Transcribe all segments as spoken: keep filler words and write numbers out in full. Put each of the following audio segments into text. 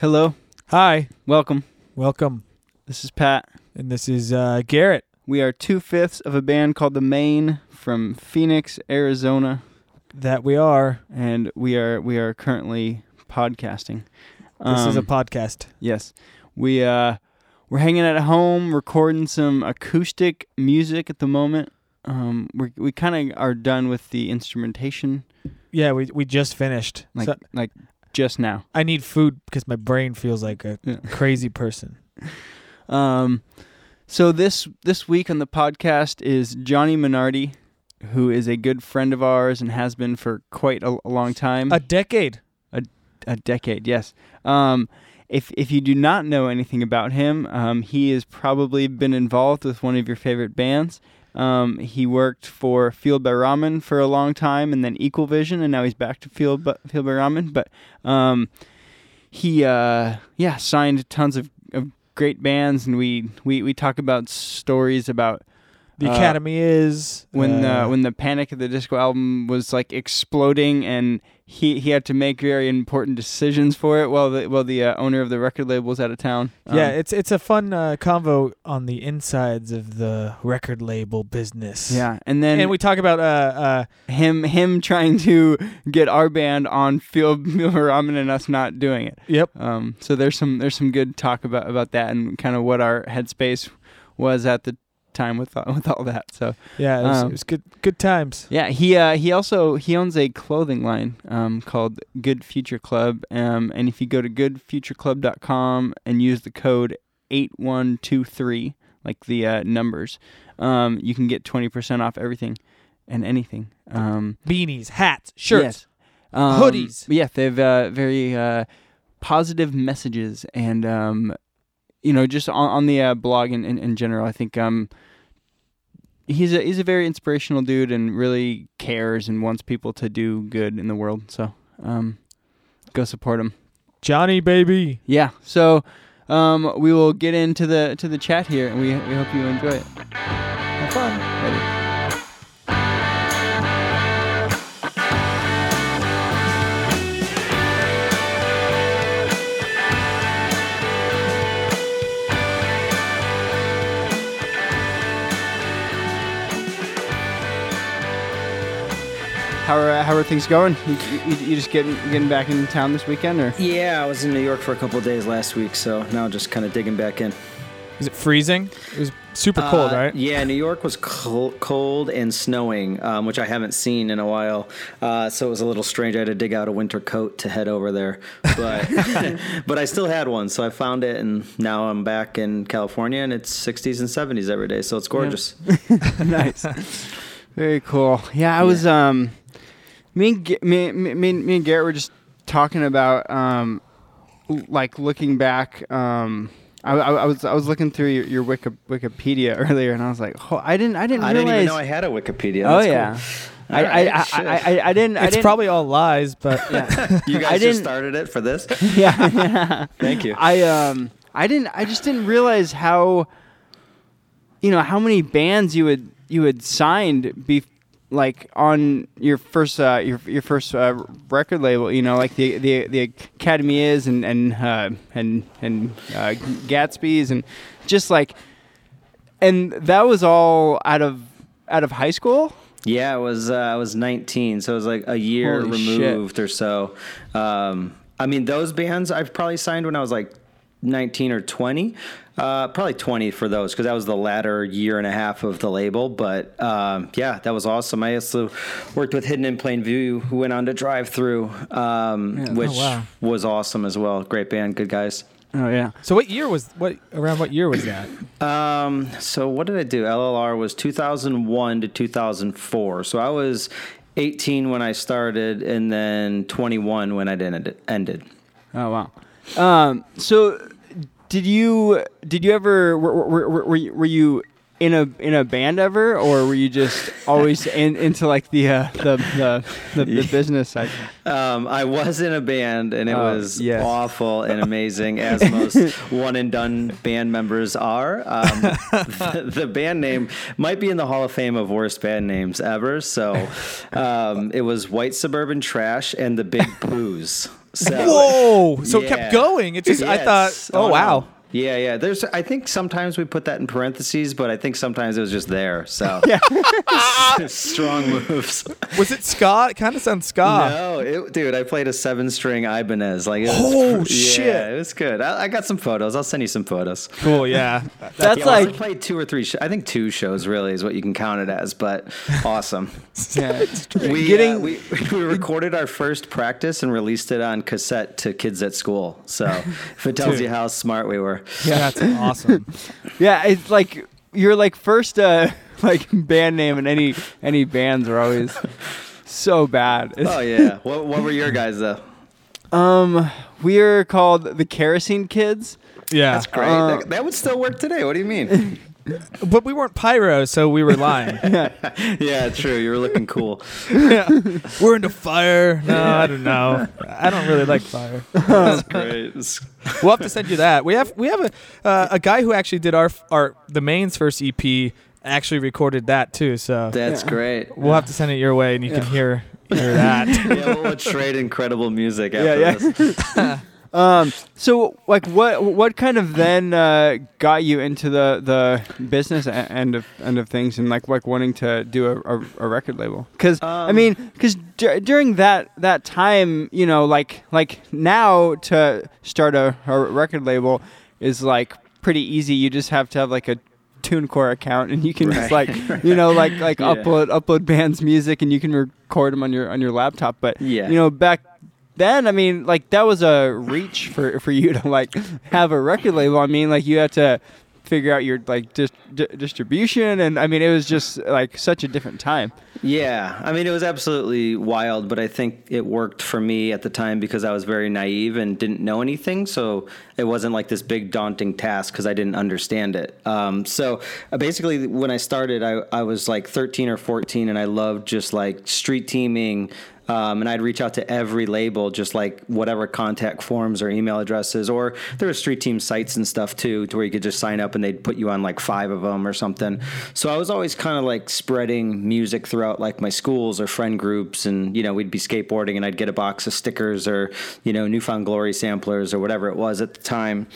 Hello. Hi. Welcome. Welcome. This is Pat. And this is uh, Garrett. We are two-fifths of a band called The Maine from Phoenix, Arizona. That we are. And we are we are currently podcasting. Um, this is a podcast. Yes. We, uh, we're hanging out at home, recording some acoustic music at the moment. Um, we we kind of are done with the instrumentation. Yeah, we we just finished. Like so, like just now. I need food because my brain feels like a yeah. crazy person. Um, so this this week on the podcast is Johnny Minardi, who is a good friend of ours and has been for quite a, a long time. A decade. A a decade, yes. Um, if if you do not know anything about him, um, he has probably been involved with one of your favorite bands. Um, he worked for Fueled by Ramen for a long time, and then Equal Vision, and now he's back to Fueled by, Fueled by Ramen. But um, he, uh, yeah, signed tons of, of great bands, and we, we, we talk about stories about the uh, Academy Is when uh, the when the Panic! At The Disco album was like exploding, and he, he had to make very important decisions for it while the while the uh, owner of the record label was out of town. Um, yeah, it's it's a fun uh, convo on the insides of the record label business. Yeah, and then and we talk about uh, uh him him trying to get our band on Fueled by Ramen and us not doing it. Yep. Um. So there's some there's some good talk about, about that and kind of what our headspace was at the time with all, with all that, so yeah, it was, um, it was good good times. Yeah, he uh, he also he owns a clothing line um, called Good Future Club, um, and if you go to good future club dot com and use the code eight one two three, like the uh, numbers, um, you can get twenty percent off everything and anything. Um, Beanies, hats, shirts, yes. um, hoodies. Yeah, they have uh, very uh, positive messages and. Um, You know, just on, on the uh, blog in, in, in general, I think um, he's a he's a very inspirational dude and really cares and wants people to do good in the world. So um, go support him, Johnny baby. Yeah. So um, we will get into the to the chat here, and we we hope you enjoy it. Have fun. Later. How are, how are things going? You, you, you just getting getting back in town this weekend, or? Yeah, I was in New York for a couple of days last week, so now just kind of digging back in. Is it freezing? It was super uh, cold, right? Yeah, New York was col- cold and snowing, um, which I haven't seen in a while. Uh, so it was a little strange. I had to dig out a winter coat to head over there, but but I still had one, so I found it, and now I'm back in California, and it's sixties and seventies every day, so it's gorgeous. Yeah. Nice, very cool. Yeah, I yeah. was. Um, Me and, G- me, me, me and Garrett were just talking about, um, like, looking back. Um, I, I, I was I was looking through your, your Wiki, Wikipedia earlier, and I was like, oh, I didn't I didn't I realize... didn't even know I had a Wikipedia. That's oh yeah, cool. I, right, I, I, I I didn't. It's I didn't... probably all lies, but yeah. You guys just started it for this. Yeah, yeah. Thank you. I um I didn't I just didn't realize how, you know, how many bands you had you had signed before. Like on your first uh, your your first uh, record label, you know, like the the, the Academy Is and and uh, and and uh, Gatsby's and just like, and that was all out of out of high school. Yeah, it was uh, I was nineteen, so it was like a year Holy removed shit. Or so. Um, I mean, those bands I've probably signed when I was like nineteen or twenty. Uh, probably twenty for those because that was the latter year and a half of the label. But um, yeah, that was awesome. I also worked with Hidden in Plain View, who went on to Drive-Thru, um, yeah. which oh, wow. was awesome as well. Great band, good guys. Oh yeah. So what year was what? Around what year was that? um, so what did I do? L L R was two thousand one to two thousand four. So I was eighteen when I started, and then twenty-one when I ended. ended. Oh wow. Um, so. Did you did you ever were were, were, were, you, were you in a in a band ever, or were you just always in, into like the uh, the, the, the the business side? Um, I was in a band, and it uh, was yes. awful and amazing, as most one and done band members are. Um, the, the band name might be in the Hall of Fame of worst band names ever. So um, it was White Suburban Trash and the Big Poos. So, whoa! So yeah. It kept going. It just yeah, I thought, oh wow. Yeah, yeah. There's, I think sometimes we put that in parentheses, but I think sometimes it was just there. So, yeah. Strong moves. Was it ska? It kind of sounds ska. No, it, dude, I played a seven-string Ibanez. Like, it was, oh yeah, shit, it was good. I, I got some photos. I'll send you some photos. Cool, yeah. That's, That's like I played two or three. Sh- I think two shows really is what you can count it as. But awesome. Yeah. We, Getting, uh, we we recorded our first practice and released it on cassette to kids at school. So if it tells dude. you how smart we were. Yeah, that's awesome. Yeah, it's like your like first uh, like band name and any any bands are always so bad. Oh yeah. What what were your guys though? Um, we are called the Kerosene Kids. Yeah, that's great. Uh, that, that would still work today. What do you mean? But we weren't pyro, so we were lying. Yeah. Yeah, true. You were looking cool. Yeah. We're into fire. No, I don't know. I don't really like fire. That's great. We'll have to send you that. We have we have a uh, a guy who actually did our our the Maine's first E P actually recorded that too. So that's yeah. great. We'll yeah. have to send it your way, and you yeah. can hear hear that. Yeah, we'll trade incredible music after yeah, yeah. this. Um, so like what, what kind of then, uh, got you into the, the business end of, end of things and like, like wanting to do a, a, a record label? Cause um, I mean, cause d- during that, that time, you know, like, like now to start a, a record label is like pretty easy. You just have to have like a TuneCore account and you can right. just like, you know, like, like yeah. upload, upload bands music and you can record them on your, on your laptop. But yeah. you know, back then, I mean, like, that was a reach for, for you to, like, have a record label. I mean, like, you had to figure out your, like, dis- di- distribution. And, I mean, it was just, like, such a different time. Yeah. I mean, it was absolutely wild, but I think it worked for me at the time because I was very naive and didn't know anything. So it wasn't, like, this big daunting task because I didn't understand it. Um, so uh, basically, when I started, I, I was, like, thirteen or fourteen, and I loved just, like, street teaming. Um, and I'd reach out to every label, just like whatever contact forms or email addresses, or there were street team sites and stuff too, to where you could just sign up and they'd put you on like five of them or something. So I was always kind of like spreading music throughout like my schools or friend groups. And, you know, we'd be skateboarding and I'd get a box of stickers or, you know, New Found Glory samplers or whatever it was at the time.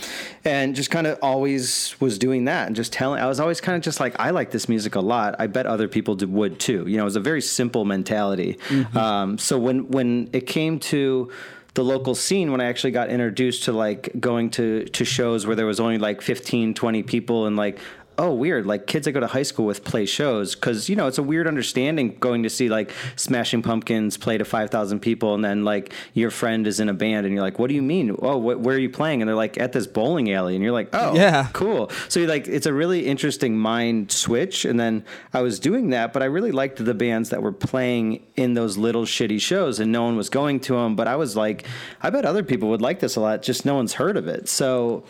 And just kind of always was doing that and just telling, I was always kind of just like, I like this music a lot. I bet other people would too. You know, it was a very simple mentality. Mm-hmm. Um, So when, when it came to the local scene, when I actually got introduced to like going to, to shows where there was only like fifteen, twenty people and like, oh, weird, like kids I go to high school with play shows because, you know, it's a weird understanding going to see like Smashing Pumpkins play to five thousand people and then like your friend is in a band and you're like, what do you mean? Oh, wh- where are you playing? And they're like at this bowling alley and you're like, oh, yeah, cool. So you're like, it's a really interesting mind switch. And then I was doing that, but I really liked the bands that were playing in those little shitty shows and no one was going to them. But I was like, I bet other people would like this a lot. Just no one's heard of it. So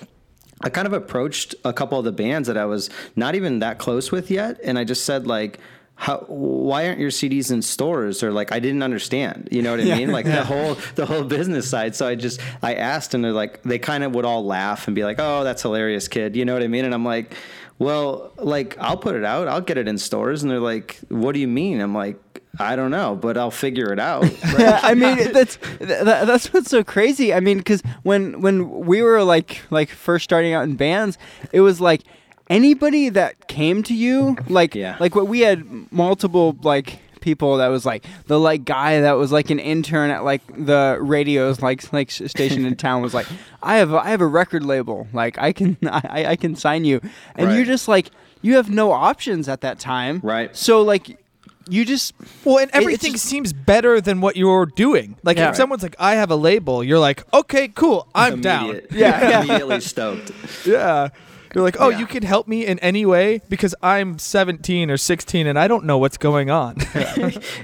I kind of approached a couple of the bands that I was not even that close with yet. And I just said like, how, why aren't your C Ds in stores? Or like, I didn't understand, you know what I yeah, mean? Like yeah. the whole, the whole business side. So I just, I asked and they're like, they kind of would all laugh and be like, oh, that's hilarious, kid. You know what I mean? And I'm like, well, like I'll put it out, I'll get it in stores. And they're like, what do you mean? I'm like, I don't know, but I'll figure it out. Right? Yeah, I mean that's that, that's what's so crazy. I mean, because when when we were like like first starting out in bands, it was like anybody that came to you, like yeah. like what we had multiple like people that was like the like guy that was like an intern at like the radio's like like station in town was like, I have a, I have a record label, like I can I I can sign you, and right. you're just like you have no options at that time, right? So like. You just well, and everything just, seems better than what you're doing. Like yeah, if right. someone's like, "I have a label," you're like, "Okay, cool, I'm Immediate. down." Yeah, yeah. Immediately stoked. Yeah, you're like, "Oh, yeah. you could help me in any way because I'm seventeen or sixteen and I don't know what's going on."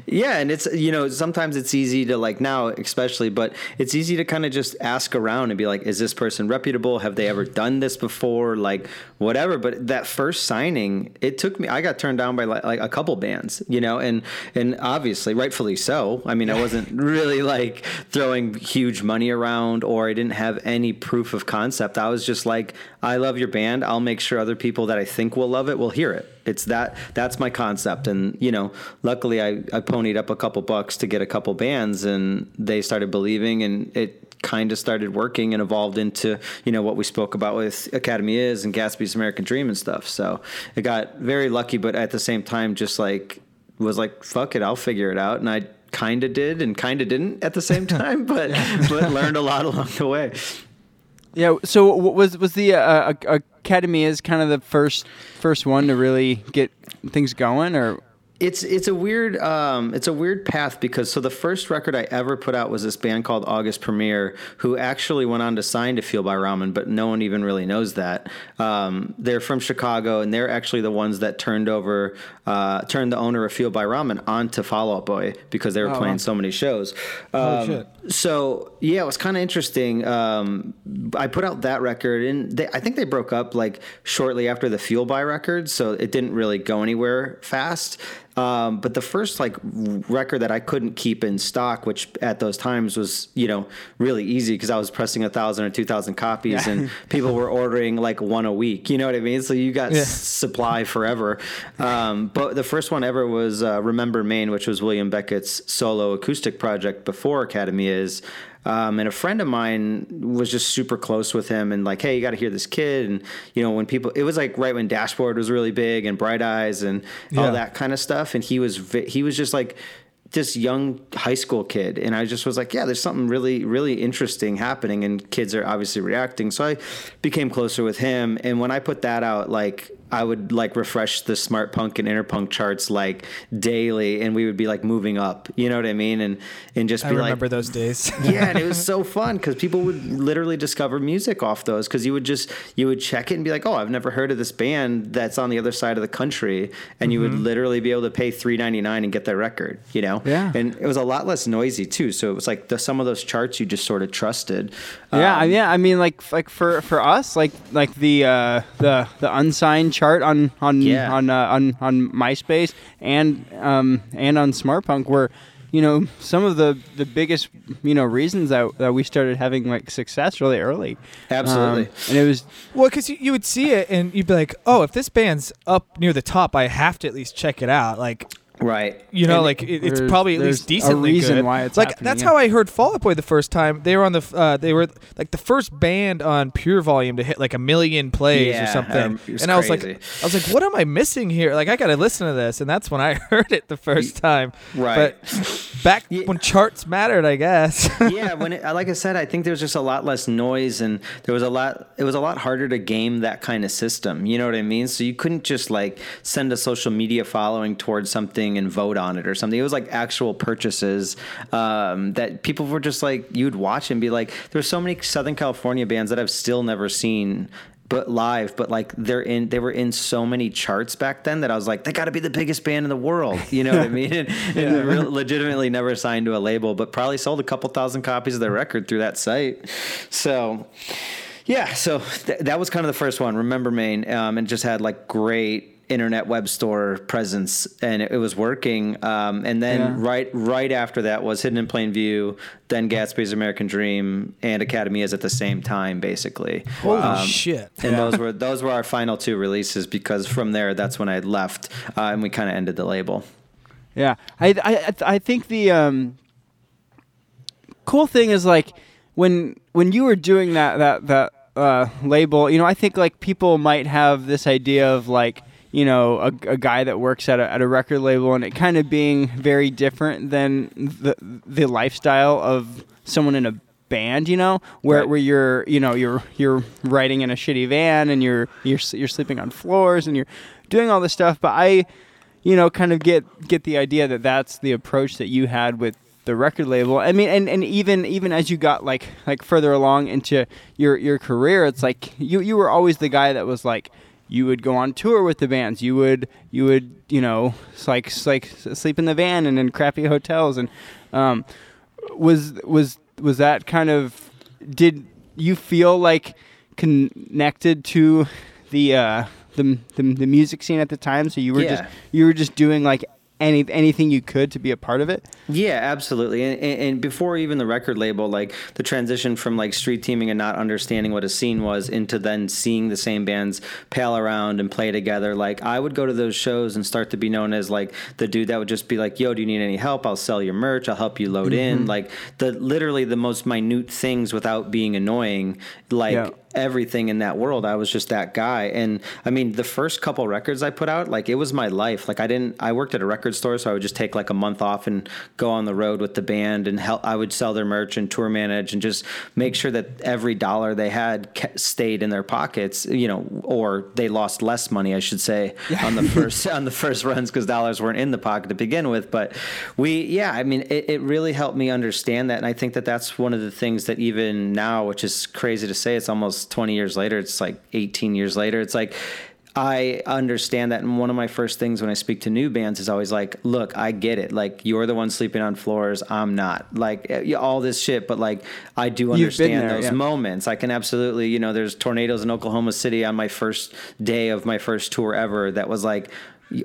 Yeah, and it's you know sometimes it's easy to like now especially, but it's easy to kind of just ask around and be like, "Is this person reputable? Have they ever done this before?" Like whatever. But that first signing, it took me. I got turned down by like, like a couple bands, you know. And and obviously, rightfully so. I mean, I wasn't really like throwing huge money around or I didn't have any proof of concept. I was just like, I love your band. I'll make sure other people that I think will love it will hear it. It's that that's my concept. And, you know, luckily I, I ponied up a couple bucks to get a couple bands and they started believing and it kind of started working and evolved into, you know, what we spoke about with Academy Is and Gatsby's American Dream and stuff. So I got very lucky, but at the same time, just like was like, fuck it, I'll figure it out. And I kind of did and kind of didn't at the same time, but, but learned a lot along the way. Yeah. So was, was the, uh, Academy Is kind of the first, first one to really get things going, or? It's it's a weird um, it's a weird path because so the first record I ever put out was this band called August Premiere, who actually went on to sign to Fueled by Ramen, but no one even really knows that. Um, they're from Chicago, and they're actually the ones that turned over uh, turned the owner of Fueled by Ramen on to Fall Out Boy because they were oh, playing wow. so many shows. Um, oh shit! So yeah, it was kind of interesting. Um, I put out that record, and they, I think they broke up like shortly after the Fueled by record, so it didn't really go anywhere fast. Um, but the first like record that I couldn't keep in stock, which at those times was, you know, really easy because I was pressing a thousand or two thousand copies yeah. and people were ordering like one a week. You know what I mean? So you got yeah. s- supply forever. Um, but the first one ever was uh, Remember Maine, which was William Beckett's solo acoustic project before Academy Is. Um, and a friend of mine was just super close with him and like, hey, you got to hear this kid. And, you know, when people, it was like right when Dashboard was really big and Bright Eyes and yeah. all that kind of stuff. And he was, he was just like this young high school kid. And I just was like, yeah, there's something really, really interesting happening. And kids are obviously reacting. So I became closer with him. And when I put that out, like, I would like refresh the SmartPunk and Interpunk charts like daily, and we would be like moving up. You know what I mean? And and just be like, I remember those days. Yeah, and it was so fun because people would literally discover music off those because you would just you would check it and be like, oh, I've never heard of this band that's on the other side of the country, and mm-hmm. you would literally be able to pay three dollars and ninety-nine cents and get their record. You know? Yeah. And it was a lot less noisy too, so it was like the, some of those charts you just sort of trusted. Yeah, um, yeah. I mean, like like for, for us, like like the uh, the the unsigned chart on on yeah. on, uh, on on MySpace and um and on SmartPunk were, you know, some of the, the biggest, you know, reasons that that we started having like success really early. Absolutely, um, and it was well because you, you would see it and you'd be like, oh, if this band's up near the top, I have to at least check it out. Like. Right. You know, and like, it, it's probably at least decently a reason good. Why it's like, that's yeah. how I heard Fall Out Boy the first time. They were on the, uh, they were like the first band on Pure Volume to hit like a million plays yeah, or something. Um, and crazy. I was like, I was like, what am I missing here? Like, I got to listen to this. And that's when I heard it the first time. Right. But back yeah. when charts mattered, I guess. yeah. When it, like I said, I think there was just a lot less noise and there was a lot, it was a lot harder to game that kind of system. You know what I mean? So you couldn't just like send a social media following towards something and vote on it or something. It was like actual purchases um, that people were just like, you'd watch and be like, there's so many Southern California bands that I've still never seen but live, but like they're in, they were in so many charts back then that I was like, they got to be the biggest band in the world. You know what I mean? And, yeah. and re- legitimately never signed to a label, but probably sold a couple thousand copies of their record through that site. So yeah, so th- that was kind of the first one, Remember Maine, um, and just had like great internet web store presence and it, it was working. Um, and then yeah. right, right after that was Hidden in Plain View, then Gatsby's American Dream and Academy Is at the same time, basically. Holy um, shit. And yeah. those were, those were our final two releases because from there, that's when I left uh, and we kind of ended the label. Yeah. I, I, I think the um, cool thing is like when, when you were doing that, that, that uh, label, you know, I think like people might have this idea of like, you know, a, a guy that works at a, at a record label and it kind of being very different than the the lifestyle of someone in a band, you know, where right. where you're, you know, you're you're riding in a shitty van and you're you're you're sleeping on floors and you're doing all this stuff. But I, you know, kind of get get the idea that that's the approach that you had with the record label. I mean, and, and even even as you got like like further along into your your career, it's like you you were always the guy that was like, you would go on tour with the bands. You would, you would, you know, like like sleep in the van and in crappy hotels. And um, was was was that kind of? Did you feel like connected to the uh, the, the the music scene at the time? So you were yeah. just you were just doing like any anything you could to be a part of it? Yeah, absolutely. And, and before even the record label, like the transition from like street teaming and not understanding what a scene was into then seeing the same bands pal around and play together. Like I would go to those shows and start to be known as like the dude that would just be like, yo, do you need any help? I'll sell your merch. I'll help you load mm-hmm. in. Like the literally the most minute things without being annoying. Like yeah. everything in that world. I was just that guy. And I mean, the first couple records I put out, like it was my life. Like I didn't, I worked at a record store, so I would just take like a month off and go on the road with the band and help. I would sell their merch and tour manage and just make sure that every dollar they had kept, stayed in their pockets, you know, or they lost less money, I should say yeah. on the first, on the first runs, because dollars weren't in the pocket to begin with. But we, yeah, I mean, it, it really helped me understand that. And I think that that's one of the things that even now, which is crazy to say, it's almost twenty years later, it's like eighteen years later, it's like I understand that. And one of my first things when I speak to new bands is always like, look, I get it. Like you're the one sleeping on floors. I'm not, like all this shit, but like I do understand there, those yeah. moments. I can absolutely, you know, there's tornadoes in Oklahoma City on my first day of my first tour ever. That was like,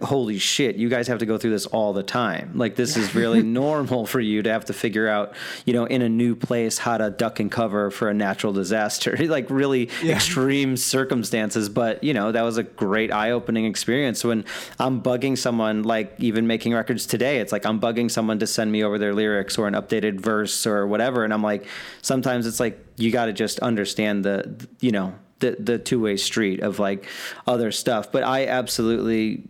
holy shit, you guys have to go through this all the time. Like this is really normal for you to have to figure out, you know, in a new place, how to duck and cover for a natural disaster, like really yeah. extreme circumstances. But you know, that was a great eye-opening experience. When I'm bugging someone, like even making records today, it's like I'm bugging someone to send me over their lyrics or an updated verse or whatever. And I'm like, sometimes it's like, you got to just understand the, you know, the, the two-way street of like other stuff. But I absolutely,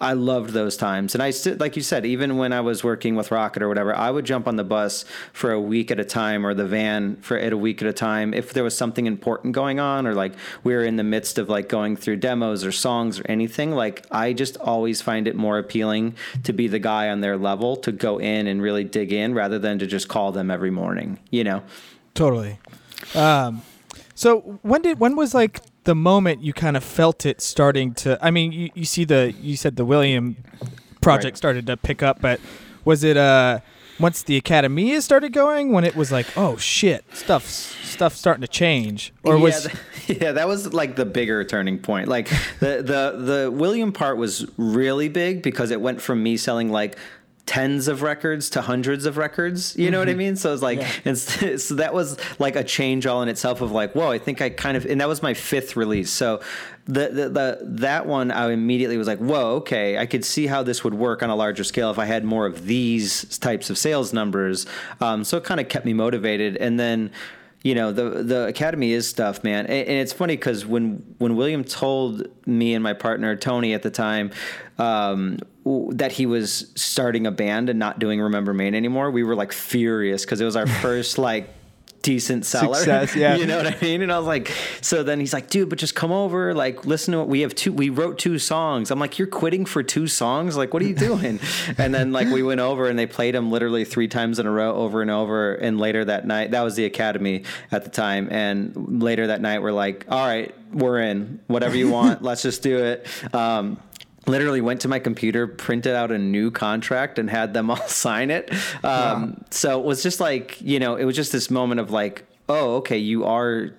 I loved those times. And I still, like you said, even when I was working with Rocket or whatever, I would jump on the bus for a week at a time or the van for at a week at a time. If there was something important going on or like we were in the midst of like going through demos or songs or anything, like I just always find it more appealing to be the guy on their level, to go in and really dig in rather than to just call them every morning, you know? Totally. Um, So when did when was like the moment you kind of felt it starting to? I mean, you, you see the you said the William project right. started to pick up, but was it uh once the Academy Is started going when it was like, oh shit, stuff stuff starting to change? Or yeah, was th- yeah, that was like the bigger turning point. Like the the the William part was really big because it went from me selling like tens of records to hundreds of records, you know mm-hmm. what I mean? So it's like, yeah. and so that was like a change all in itself of like, whoa, I think I kind of, and that was my fifth release. So the, the, the, that one, I immediately was like, whoa, okay, I could see how this would work on a larger scale if I had more of these types of sales numbers. Um, so it kind of kept me motivated. And then, you know, the, the Academy Is stuff, man. And, and it's funny because when, when William told me and my partner, Tony at the time, um, that he was starting a band and not doing Remember Maine anymore, we were like furious because it was our first like decent seller. Success, yeah. You know what I mean? And I was like, so then he's like, dude, but just come over, like listen to what we have two, we wrote two songs. I'm like, you're quitting for two songs? Like, what are you doing? And then like we went over and they played them literally three times in a row over and over. And later that night, that was the Academy at the time. And later that night we're like, all right, we're in, whatever you want. Let's just do it. Um, Literally went to my computer, printed out a new contract and had them all sign it. Um, wow. So it was just like, you know, it was just this moment of like, oh, okay, you are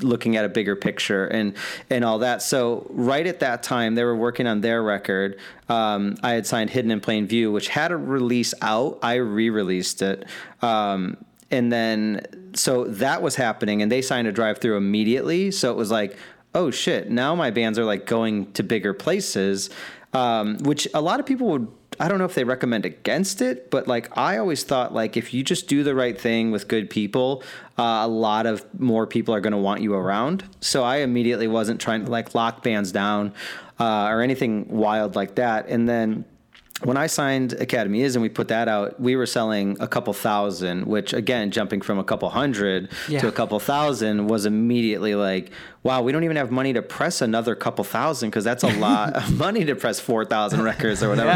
looking at a bigger picture and, and all that. So right at that time, they were working on their record. Um, I had signed Hidden in Plain View, which had a release out. I re-released it. Um, and then, so that was happening and they signed a Drive-Thru immediately. So it was like, oh shit, now my bands are like going to bigger places, um, which a lot of people would, I don't know if they recommend against it, but like I always thought like if you just do the right thing with good people, uh, a lot of more people are going to want you around. So I immediately wasn't trying to like lock bands down uh, or anything wild like that. And then when I signed Academy Is and we put that out, we were selling a couple thousand, which again, jumping from a couple hundred yeah. to a couple thousand was immediately like, wow, we don't even have money to press another couple thousand because that's a lot of money to press four thousand records or whatever.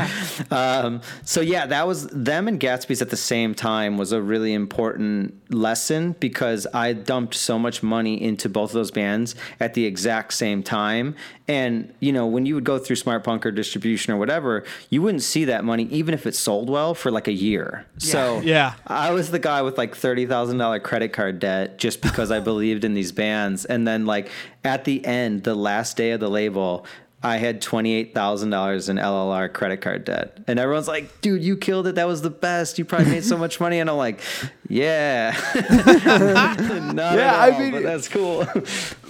yeah. Um, so yeah, that was them and Gatsby's at the same time was a really important lesson because I dumped so much money into both of those bands at the exact same time. And, you know, when you would go through SmartPunk or distribution or whatever, you wouldn't see that money, even if it sold well, for like a year. Yeah. So yeah. I was the guy with like thirty thousand dollars credit card debt just because I believed in these bands. And then like at the end, the last day of the label, I had twenty-eight thousand dollars in L L R credit card debt. And everyone's like, dude, you killed it. That was the best. You probably made so much money. And I'm like, yeah. Not yeah, all, I mean, but that's cool.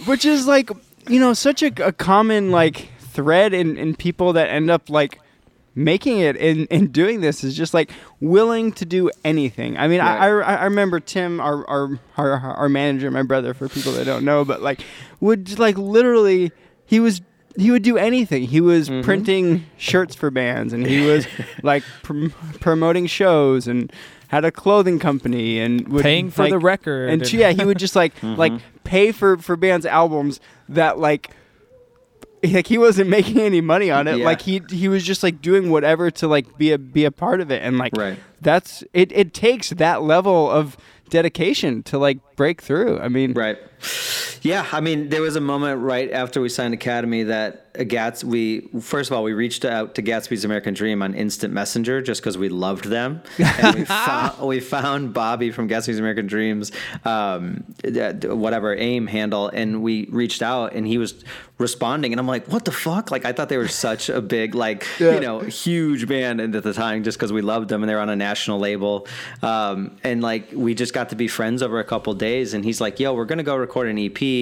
Which is like, you know, such a, a common like thread in, in people that end up like making it and, and doing this is just like willing to do anything. I mean, right. I, I I remember Tim, our, our our our manager, my brother, for people that don't know, but like would like literally he was. He would do anything. He was mm-hmm. printing shirts for bands, and he was like pr- promoting shows, and had a clothing company, and would, paying for like, the record. And, and yeah, he would just like mm-hmm. like pay for, for bands' albums that like like he wasn't making any money on it. Yeah. Like he he was just like doing whatever to like be a be a part of it, and like right. that's it. It takes that level of dedication to like break through. I mean, right. Yeah, I mean, there was a moment right after we signed Academy that uh, Gats. We first of all we reached out to Gatsby's American Dream on Instant Messenger just because we loved them, and we, found, we found Bobby from Gatsby's American Dreams, um, whatever AIM handle, and we reached out, and he was responding, and I'm like, what the fuck? Like, I thought they were such a big, like, yeah. you know, huge band at the time just because we loved them, and they were on a national label, um, and like we just got to be friends over a couple days, and he's like, yo, we're gonna go record an E P.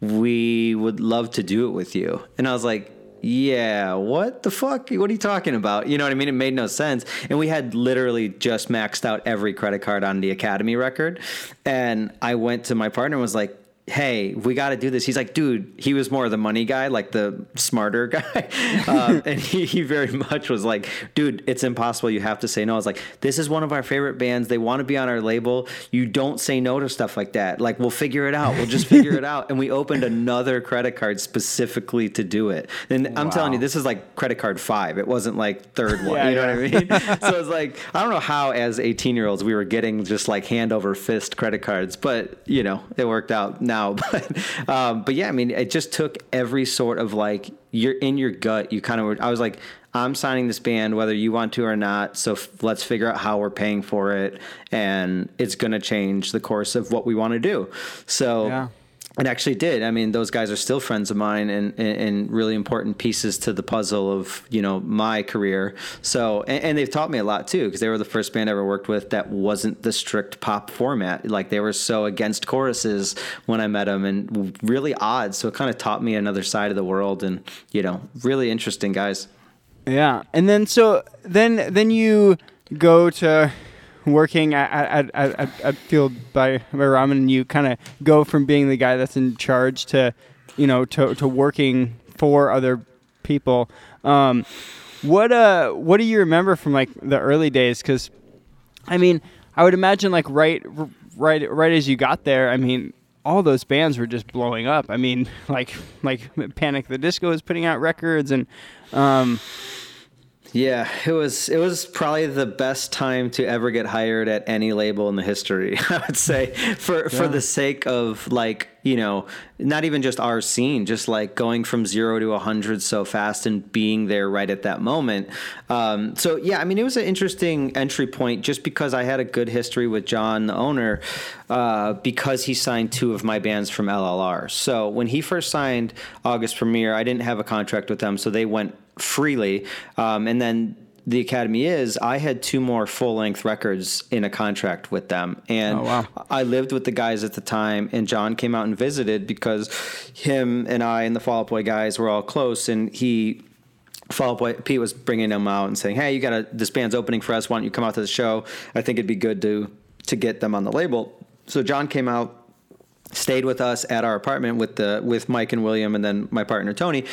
We would love to do it with you. And I was like, yeah, what the fuck? What are you talking about? You know what I mean? It made no sense. And we had literally just maxed out every credit card on the Academy record. And I went to my partner and was like, hey, we got to do this. He's like, dude, he was more the money guy, like the smarter guy. Um, and he, he very much was like, dude, it's impossible. You have to say no. I was like, this is one of our favorite bands. They want to be on our label. You don't say no to stuff like that. Like, we'll figure it out. We'll just figure it out. And we opened another credit card specifically to do it. And wow. I'm telling you, this is like credit card five. It wasn't like third one. yeah, you know yeah. what I mean? So it's like, I don't know how as eighteen-year-olds we were getting just like hand over fist credit cards. But, you know, it worked out. Now, but um, but yeah, I mean, it just took every sort of like you're in your gut. You kind of were, I was like, I'm signing this band whether you want to or not. So f- let's figure out how we're paying for it, and it's gonna change the course of what we want to do. So. Yeah. It actually did. I mean, those guys are still friends of mine and, and, and really important pieces to the puzzle of, you know, my career. So, and, and they've taught me a lot too, because they were the first band I ever worked with that wasn't the strict pop format. Like, they were so against choruses when I met them, and really odd. So it kind of taught me another side of the world, and, you know, really interesting guys. Yeah. And then, so then, then you go to working at, at, at, at Fueled by, by Ramen, and you kind of go from being the guy that's in charge to, you know, to, to working for other people. Um, what uh, what do you remember from like the early days? Because, I mean, I would imagine like right, right, right as you got there, I mean, all those bands were just blowing up. I mean, like like Panic! At The Disco was putting out records, and um, yeah, it was it was probably the best time to ever get hired at any label in the history, I would say, for, yeah. for the sake of, like, you know, not even just our scene, just like going from zero to one hundred so fast and being there right at that moment. Um, so, yeah, I mean, it was an interesting entry point just because I had a good history with John, the owner, uh, because he signed two of my bands from L L R. So when he first signed August Premiere, I didn't have a contract with them, so they went freely. Um, and then the Academy Is, I had two more full-length records in a contract with them. And oh, wow. I lived with the guys at the time, and John came out and visited because him and I and the Fall Out Boy guys were all close, and he... Fall Out Boy, Pete was bringing them out and saying, hey, you got a, this band's opening for us. Why don't you come out to the show? I think it'd be good to to get them on the label. So John came out, stayed with us at our apartment with the with Mike and William and then my partner Tony,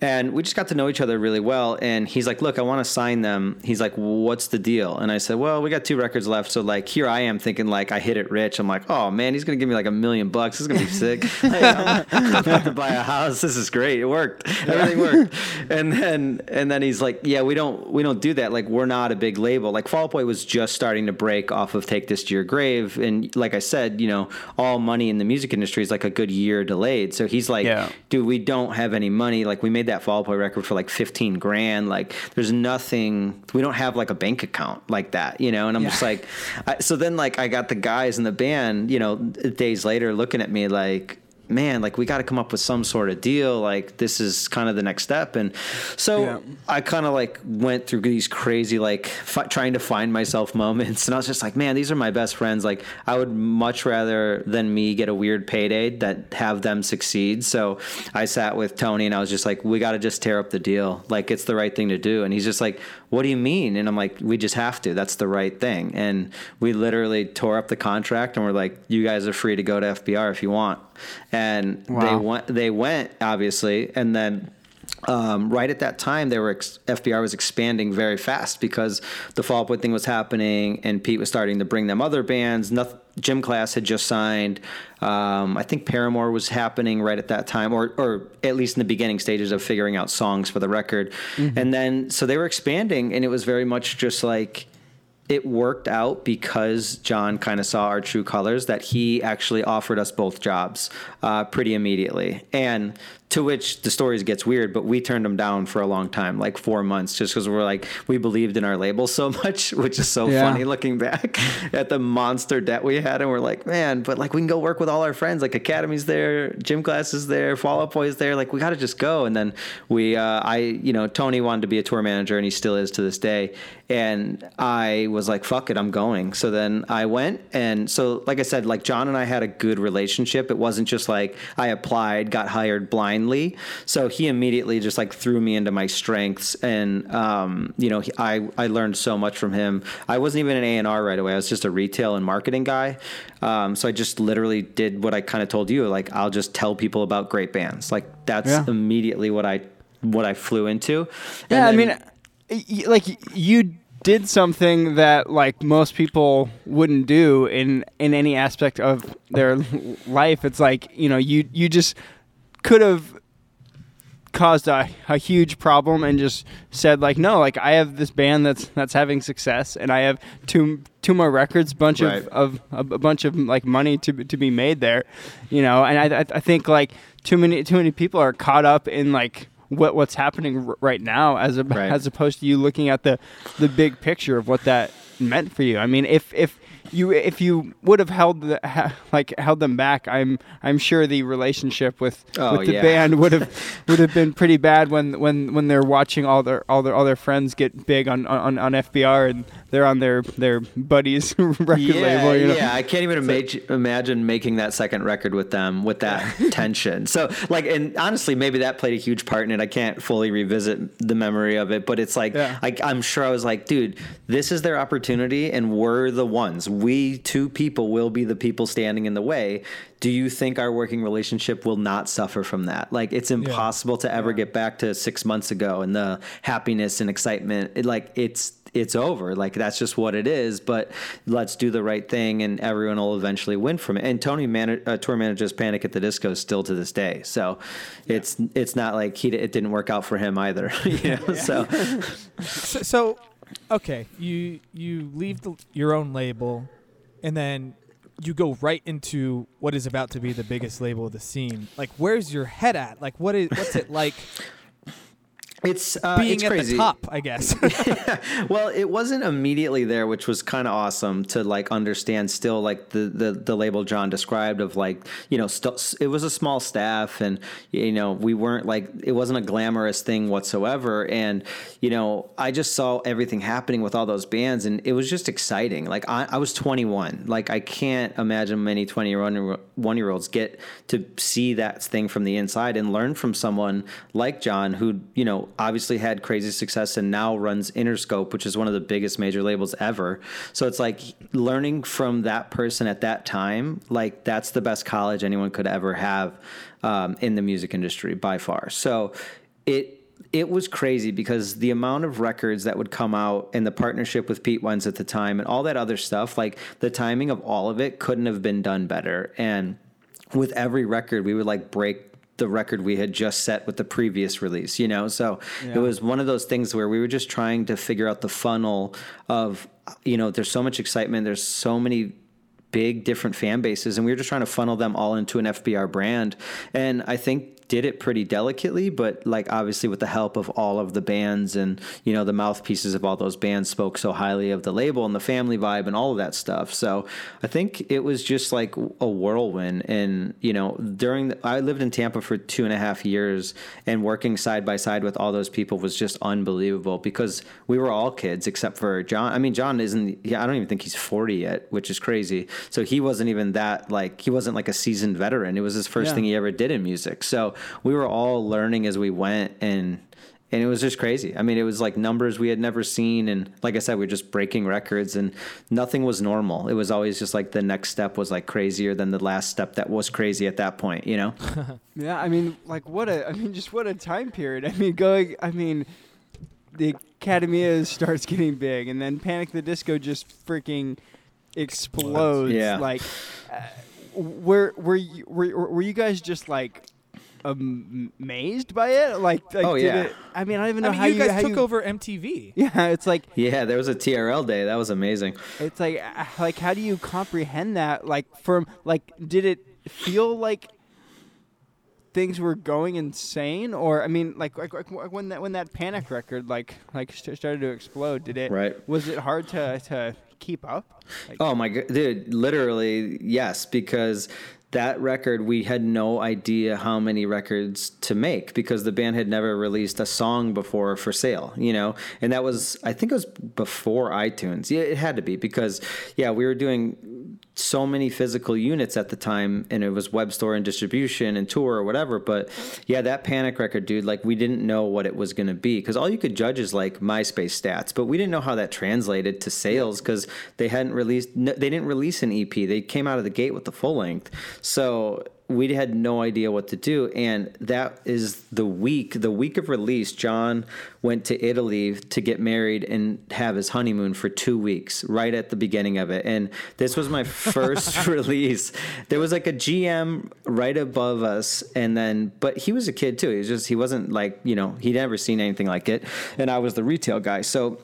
and we just got to know each other really well. And he's like, look, I want to sign them. He's like, what's the deal? And I said, well, we got two records left, so like here I am thinking like I hit it rich. I'm like, oh man, he's gonna give me like a million bucks. This is gonna be sick. Hey, I'm, I'm about to buy a house. This is great. It worked. Everything worked. And then and then he's like, yeah, we don't we don't do that. Like, we're not a big label. Like, Fall Out Boy was just starting to break off of Take This to Your Grave, and like I said, you know, all money in the music industry is like a good year delayed. So he's like, yeah. dude, we don't have any money. Like, we made that Fall Out Boy record for like fifteen grand. Like, there's nothing, we don't have like a bank account like that, you know? And I'm yeah. just like, I, so then like I got the guys in the band, you know, days later looking at me like, man, like, we got to come up with some sort of deal. Like, this is kind of the next step. And so yeah. I kind of like went through these crazy, like f- trying to find myself moments. And I was just like, man, these are my best friends. Like, I would much rather than me get a weird payday that have them succeed. So I sat with Tony and I was just like, we got to just tear up the deal. Like, it's the right thing to do. And he's just like, what do you mean? And I'm like, we just have to, that's the right thing. And we literally tore up the contract and we're like, you guys are free to go to F B R if you want. And wow. they went, they went obviously. And then, um, right at that time they were, ex- F B R was expanding very fast because the Fall Out Boy thing was happening and Pete was starting to bring them other bands. Nothing, Gym Class had just signed. Um, I think Paramore was happening right at that time, or, or at least in the beginning stages of figuring out songs for the record. Mm-hmm. And then, so they were expanding and it was very much just like, it worked out because John kind of saw our true colors, that he actually offered us both jobs uh, pretty immediately. And to which the stories gets weird, but we turned him down for a long time, like four months, just because we're like, we believed in our label so much, which is so yeah. funny looking back at the monster debt we had. And we're like, man, but like we can go work with all our friends, like Academy's there, Gym Class is there, Fall Out Boy's there. Like, we got to just go. And then we, uh, I, you know, Tony wanted to be a tour manager and he still is to this day. And I was like, fuck it, I'm going. So then I went. And so, like I said, like John and I had a good relationship. It wasn't just like I applied, got hired blindly. So he immediately just like threw me into my strengths. And, um, you know, he, I, I learned so much from him. I wasn't even an A and R right away. I was just a retail and marketing guy. Um, so I just literally did what I kind of told you, like, I'll just tell people about great bands. Like, that's yeah. immediately what I, what I flew into. And yeah. Then, I mean, like, you did something that like most people wouldn't do in, in any aspect of their life. It's like, you know, you, you just could have caused a, a huge problem and just said like, no, like I have this band that's, that's having success and I have two, two more records, bunch right. of, of, a bunch of like money to, to be made there, you know? And I, I think like too many, too many people are caught up in like, what what's happening right now as a, right. as opposed to you looking at the, the big picture of what that meant for you. I mean, if if you if you would have held the, ha, like held them back, I'm I'm sure the relationship with, oh, with the yeah. band would have would have been pretty bad when, when, when they're watching all their all their all their friends get big on, on, on F B R and they're on their, their buddies record yeah, label. You know? Yeah, I can't even so, imag- imagine making that second record with them with that tension. So like, and honestly, maybe that played a huge part in it. I can't fully revisit the memory of it, but it's like, yeah. I, I'm sure I was like, dude, this is their opportunity and we're the ones. We two people will be the people standing in the way. Do you think our working relationship will not suffer from that? Like, it's impossible yeah. to ever yeah. get back to six months ago and the happiness and excitement. It, like, it's it's over. Like, that's just what it is, but let's do the right thing and everyone will eventually win from it. And Tony man- uh, tour manages Panic! At the Disco still to this day. So yeah. it's, it's not like he, it didn't work out for him either. You know? Yeah. So. so, so, okay. You, you leave the, your own label and then you go right into what is about to be the biggest label of the scene. Like, where's your head at? Like, what is, what's it like? It's uh, being it's at crazy. The top, I guess. yeah. Well, it wasn't immediately there, which was kind of awesome to like understand. Still, like the, the the label John described of like, you know, st- it was a small staff, and you know, we weren't like, it wasn't a glamorous thing whatsoever. And you know, I just saw everything happening with all those bands, and it was just exciting. Like I, I was twenty-one. Like I can't imagine many twenty-one year olds get to see that thing from the inside and learn from someone like John, who, you know, obviously had crazy success and now runs Interscope, which is one of the biggest major labels ever. So it's like learning from that person at that time, like that's the best college anyone could ever have um, in the music industry by far. So it it was crazy because the amount of records that would come out and the partnership with Pete Wentz at the time and all that other stuff, like the timing of all of it couldn't have been done better. And with every record, we would like break the record we had just set with the previous release, you know? So yeah. it was one of those things where we were just trying to figure out the funnel of, you know, there's so much excitement. There's so many big different fan bases, and we were just trying to funnel them all into an F B R brand. And I think did it pretty delicately, but like obviously with the help of all of the bands, and you know, the mouthpieces of all those bands spoke so highly of the label and the family vibe and all of that stuff. So I think it was just like a whirlwind. And you know, during the, I lived in Tampa for two and a half years, and working side by side with all those people was just unbelievable, because we were all kids except for John. I mean, John isn't, I don't even think he's forty yet, which is crazy. So he wasn't even that, like, he wasn't like a seasoned veteran. It was his first yeah. thing he ever did in music. So we were all learning as we went, and and it was just crazy. I mean, it was like numbers we had never seen. And like I said, we were just breaking records, and nothing was normal. It was always just like the next step was like crazier than the last step that was crazy at that point, you know? Yeah. I mean, like what a, I mean, just what a time period. I mean, going, I mean, the Academy Is starts getting big, and then Panic! At The Disco just freaking explodes. Yeah. Like, uh, were, were, you, were, were you guys just like, amazed by it? Like, like oh yeah. Did it, I mean, I don't even know I mean, how you guys you, how took you, over M T V. Yeah, it's like yeah, there was a T R L day. That was amazing. It's like like how do you comprehend that? Like from like, did it feel like things were going insane? Or I mean, like, like, like when that when that Panic record like like started to explode, did it? Right. Was it hard to to keep up? Like, oh my god, dude! Literally, yes, because that record, we had no idea how many records to make, because the band had never released a song before for sale, you know? And that was, I think it was before iTunes. Yeah, it had to be, because, yeah, we were doing so many physical units at the time, and it was web store and distribution and tour or whatever. But yeah, that Panic record, dude, like we didn't know what it was going to be, because all you could judge is like MySpace stats, but we didn't know how that translated to sales, because they hadn't released, they didn't release an E P. They came out of the gate with the full length. So we had no idea what to do. And that is the week, the week of release, John went to Italy to get married and have his honeymoon for two weeks, right at the beginning of it. And this was my first release. There was like a G M right above us. And then, but he was a kid too. He was just, he wasn't like, you know, he'd never seen anything like it. And I was the retail guy. So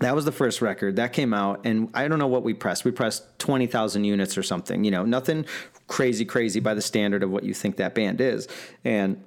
that was the first record that came out, and I don't know what we pressed. We pressed twenty thousand units or something, you know, nothing crazy, crazy by the standard of what you think that band is. And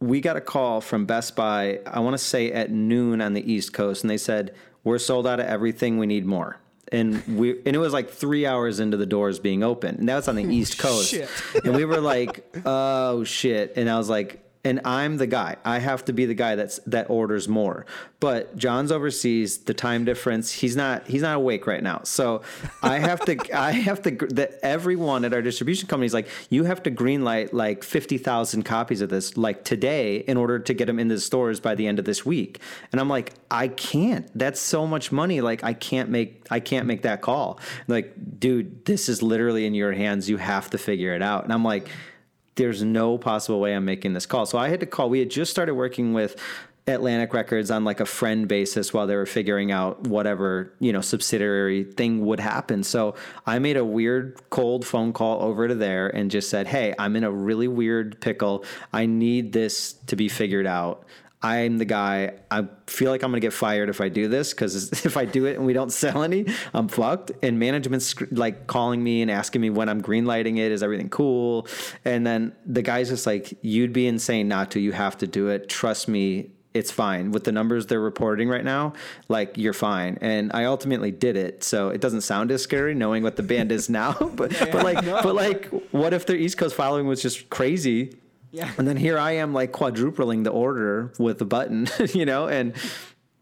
we got a call from Best Buy, I want to say at noon on the East Coast, and they said, "We're sold out of everything. We need more." And we, and it was like three hours into the doors being open, and that was on the East Coast. Shit. And we were like, "Oh shit!" And I was like, and I'm the guy. I have to be the guy that's that orders more. But John's overseas, the time difference. He's not. He's not awake right now. So I have to. I have to. That everyone at our distribution company is like, you have to greenlight like fifty thousand copies of this like today in order to get them into the stores by the end of this week. And I'm like, I can't. That's so much money. Like I can't make. I can't make that call. Like, dude, this is literally in your hands. You have to figure it out. And I'm like, there's no possible way I'm making this call. So I had to call. We had just started working with Atlantic Records on like a friend basis while they were figuring out whatever, you know, subsidiary thing would happen. So I made a weird cold phone call over to there and just said, "Hey, I'm in a really weird pickle. I need this to be figured out. I'm the guy. I feel like I'm going to get fired if I do this, because if I do it and we don't sell any, I'm fucked." And management's like calling me and asking me when I'm greenlighting it. Is everything cool? And then the guy's just like, "You'd be insane not to. You have to do it. Trust me. It's fine. With the numbers they're reporting right now, like, you're fine." And I ultimately did it. So it doesn't sound as scary knowing what the band is now. But, yeah, but like, no. but like, what if their East Coast following was just crazy? Yeah. And then here I am like quadrupling the order with a button, you know, and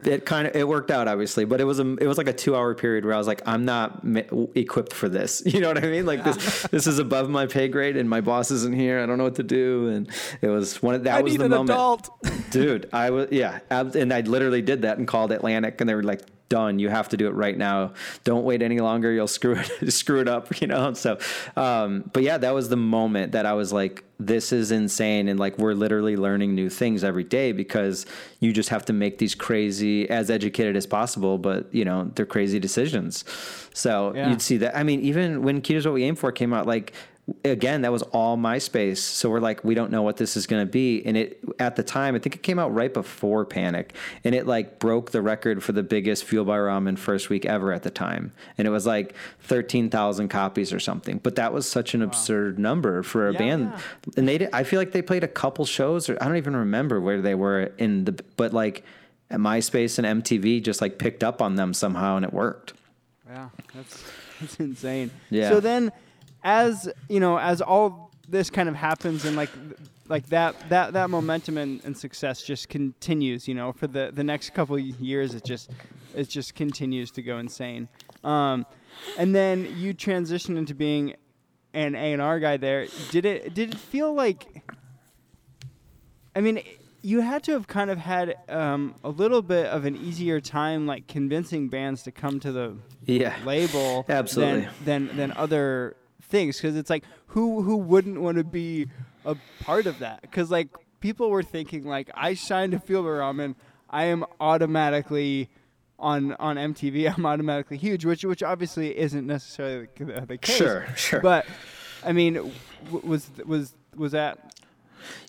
it kind of, it worked out obviously, but it was a, it was like a two hour period where I was like, I'm not me- equipped for this. You know what I mean? Like this, this is above my pay grade, and my boss isn't here. I don't know what to do. And it was one of, that I was the moment, adult. Dude, I was, yeah. And I literally did that and called Atlantic, and they were like, "Done. You have to do it right now. Don't wait any longer. You'll screw it, screw it up, you know?" So, um, but yeah, that was the moment that I was like, this is insane. And like, we're literally learning new things every day, because you just have to make these crazy, as educated as possible, but you know, they're crazy decisions. So yeah. You'd see that. I mean, even when Keto's What We Aim For came out, like, again, that was all MySpace. So we're like, we don't know what this is going to be. And it, at the time, I think it came out right before Panic, and it like broke the record for the biggest Fueled by Ramen first week ever at the time. And it was like thirteen thousand copies or something, but that was such an wow. absurd number for a yeah, band. Yeah. And they did, I feel like they played a couple shows, or I don't even remember where they were in the, but like MySpace and M T V just like picked up on them somehow, and it worked. Yeah. That's, that's insane. Yeah. So then, as you know, as all this kind of happens, and like, like that, that, that momentum and, and success just continues, you know, for the, the next couple of years, it just, it just continues to go insane. Um, and then you transition into being an A and R guy there. Did it, did it feel like, I mean, you had to have kind of had um, a little bit of an easier time, like convincing bands to come to the yeah, label absolutely. than, than, than other things, because it's like who who wouldn't want to be a part of that? Because like people were thinking like, I signed to Fueled by Ramen, I am automatically on on M T V, I'm automatically huge, which which obviously isn't necessarily the, the case. Sure, sure. But I mean, w- was was was that?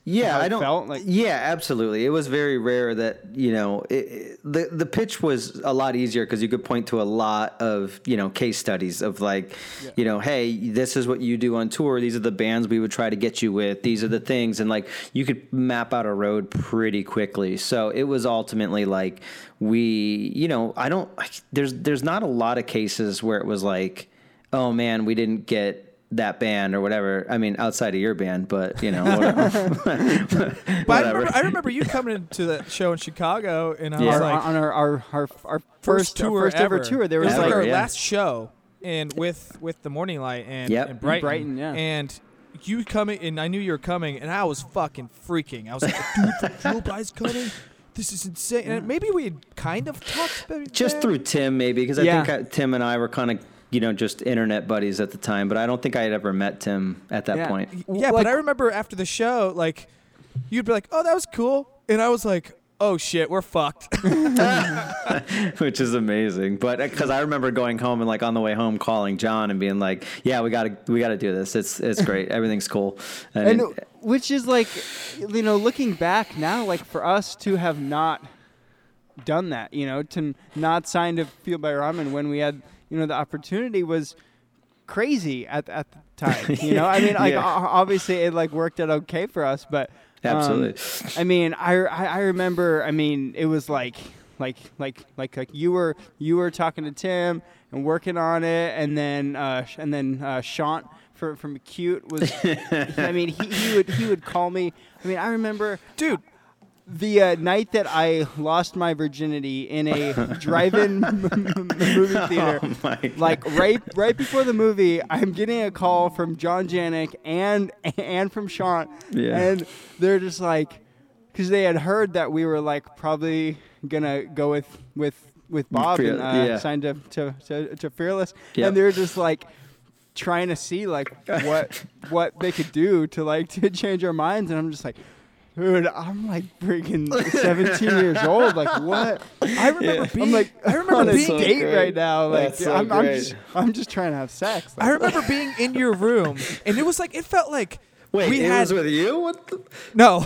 Yeah, I don't. Felt? Like, yeah, absolutely. It was very rare that, you know, it, it, the the pitch was a lot easier because you could point to a lot of, you know, case studies of like, yeah. you know, hey, this is what you do on tour. These are the bands we would try to get you with. These are the things, and like you could map out a road pretty quickly. So it was ultimately like we, you know, I don't. There's there's not a lot of cases where it was like, oh man, we didn't get that band or whatever. I mean, outside of your band, but you know, whatever. But whatever. I, remember, I remember you coming into that show in Chicago, and I yeah. was like, on our our our, our first, first tour, our first ever. ever tour. There was ever, like our yeah. last show, and with with the Morning Light and, yep. and Brighton, Brighton, yeah. And you coming, and I knew you were coming, and I was fucking freaking. I was like, dude, Fueled by's coming. This is insane. And maybe we had kind of talked about it just there. Through Tim, maybe, because I yeah. think I, Tim and I were kind of, you know, just internet buddies at the time, but I don't think I had ever met Tim at that yeah. point. Yeah, like, but I remember after the show, like, you'd be like, oh, that was cool. And I was like, oh, shit, we're fucked. Which is amazing. But because I remember going home and, like, on the way home calling John and being like, yeah, we got to we gotta do this. It's it's great. Everything's cool. And, and it, which is, like, you know, looking back now, like, for us to have not done that, you know, to not sign to Fueled by Ramen when we had... You know, the opportunity was crazy at at the time. You know, I mean, like yeah. obviously it like worked out okay for us, but um, absolutely. I mean, I, I I remember. I mean, it was like like like like like you were you were talking to Tim and working on it, and then uh, and then uh, Sean from from Acute was. I mean, he, he would he would call me. I mean, I remember, dude. The uh, night that I lost my virginity in a drive-in m- m- movie theater, oh like right right before the movie, I'm getting a call from John Janik and and from Sean, yeah. and they're just like, because they had heard that we were like probably gonna go with with, with Bob Fear- and uh, yeah. signed to to, to, to Fearless, yep. and they're just like trying to see like what what they could do to like to change our minds, and I'm just like. Dude, I'm like freaking seventeen years old. Like what? I remember yeah. being. I'm like, I remember being so date great. Right now. Like so I'm, I'm just, I'm just trying to have sex. Like, I remember being in your room, and it was like, it felt like. Wait, we it had, was with you? What? The? No.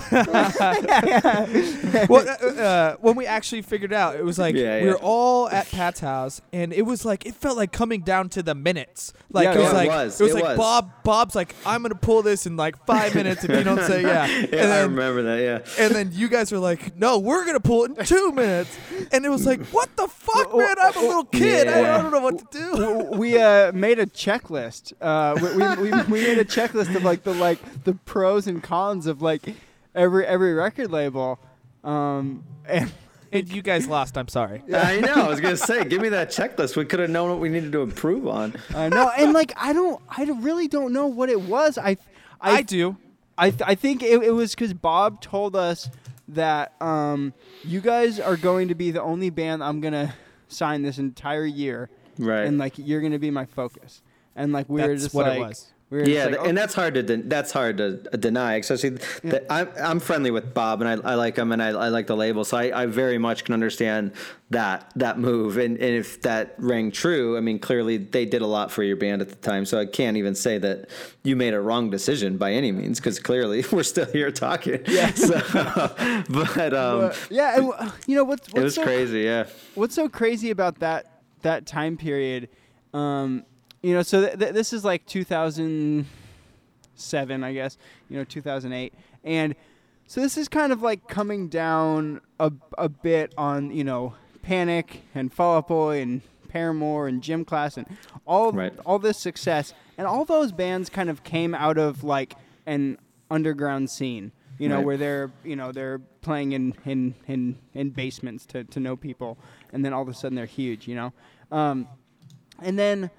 Well, uh, when we actually figured out, it was like yeah, we yeah. were all at Pat's house, and it was like it felt like coming down to the minutes. Like yeah, it was yeah, like it was, it was it like was. Bob. Bob's like, I'm gonna pull this in like five minutes if you don't say yeah. yeah, and then, I remember that. Yeah. And then you guys were like, no, we're gonna pull it in two minutes, and it was like, what the fuck, man? I'm a little kid. Yeah. I, I don't know what to do. We uh, made a checklist. Uh, we, we we we made a checklist of like the like. the pros and cons of like every every record label, um, and, and you guys lost. I'm sorry. I know. I was gonna say, give me that checklist. We could have known what we needed to improve on. I know, and like I don't, I really don't know what it was. I, I, I do. I I think it, it was because Bob told us that um, you guys are going to be the only band I'm gonna sign this entire year, right? And like you're gonna be my focus, and like we That's were just what like. It was. We were yeah, like, okay. And that's hard to de- that's hard to deny. Especially, the, yeah. I'm I'm friendly with Bob, and I, I like him, and I, I like the label, so I, I very much can understand that that move. And, and if that rang true, I mean, clearly they did a lot for your band at the time. So I can't even say that you made a wrong decision by any means, because clearly we're still here talking. Yeah. So, but um, well, yeah, and, you know what's, what's it was so, crazy. Yeah. What's so crazy about that that time period? Um, You know, so th- th- this is like two thousand seven, I guess, you know, two thousand eight. And so this is kind of like coming down a, a bit on, you know, Panic and Fall Out Boy and Paramore and Gym Class and all right. all this success. And all those bands kind of came out of like an underground scene, you know, right. where they're, you know, they're playing in, in, in, in basements to, to know people. And then all of a sudden they're huge, you know. Um, and then...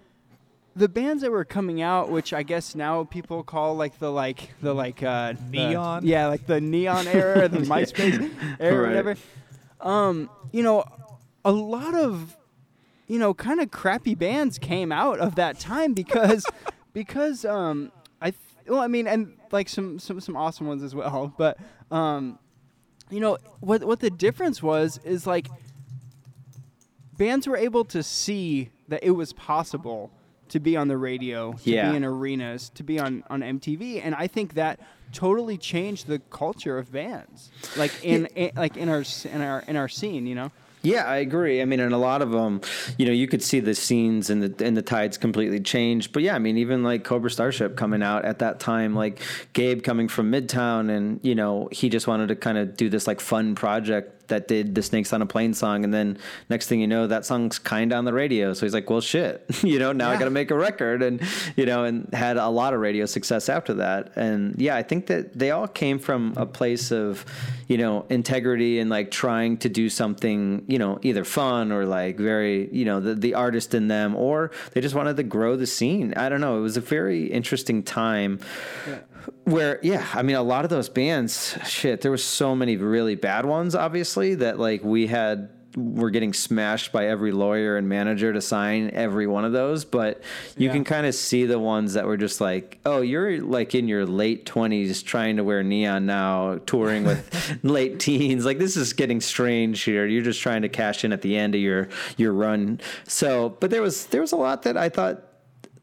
the bands that were coming out, which I guess now people call like the like the like uh, neon, the, yeah, like the neon era, the MySpace era, right. whatever. Um, you know, a lot of you know kind of crappy bands came out of that time because because um, I th- well, I mean, and like some, some some awesome ones as well. But um, you know what what the difference was is like bands were able to see that it was possible to be on the radio, to yeah. be in arenas, to be on, on M T V, and I think that totally changed the culture of bands, like in, yeah. in like in our in our in our scene, you know. Yeah, I agree. I mean, and a lot of them, you know, you could see the scenes and the and the tides completely changed. But yeah, I mean, even like Cobra Starship coming out at that time, like Gabe coming from Midtown, and you know, he just wanted to kind of do this like fun project that did the Snakes on a Plane song, and then next thing you know, that song's kind of on the radio. So he's like, well, shit, you know, now yeah. I got to make a record, and you know, and had a lot of radio success after that. And yeah, I think that they all came from a place of, you know, integrity and like trying to do something, you know, either fun or like very, you know, the, the artist in them, or they just wanted to grow the scene. I don't know. It was a very interesting time. Yeah. Where, yeah, I mean, a lot of those bands, shit, there was so many really bad ones, obviously, that, like, we had, were getting smashed by every lawyer and manager to sign every one of those, but you yeah. can kind of see the ones that were just like, oh, you're, like, in your late twenties trying to wear neon now, touring with late teens. Like, this is getting strange here. You're just trying to cash in at the end of your, your run. So, but there was there was a lot that I thought,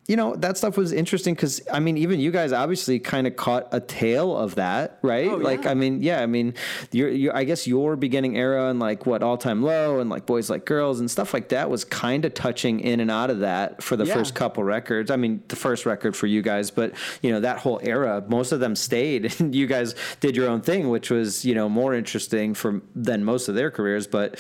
you know, that stuff was interesting because, I mean, even you guys obviously kind of caught a tail of that, right? Oh, yeah. Like, I mean, yeah, I mean, you're, you're, I guess your beginning era and, like, what, All Time Low and, like, Boys Like Girls and stuff like that was kind of touching in and out of that for the yeah. first couple records. I mean, the first record for you guys, but, you know, that whole era, most of them stayed, and you guys did your own thing, which was, you know, more interesting for than most of their careers. But,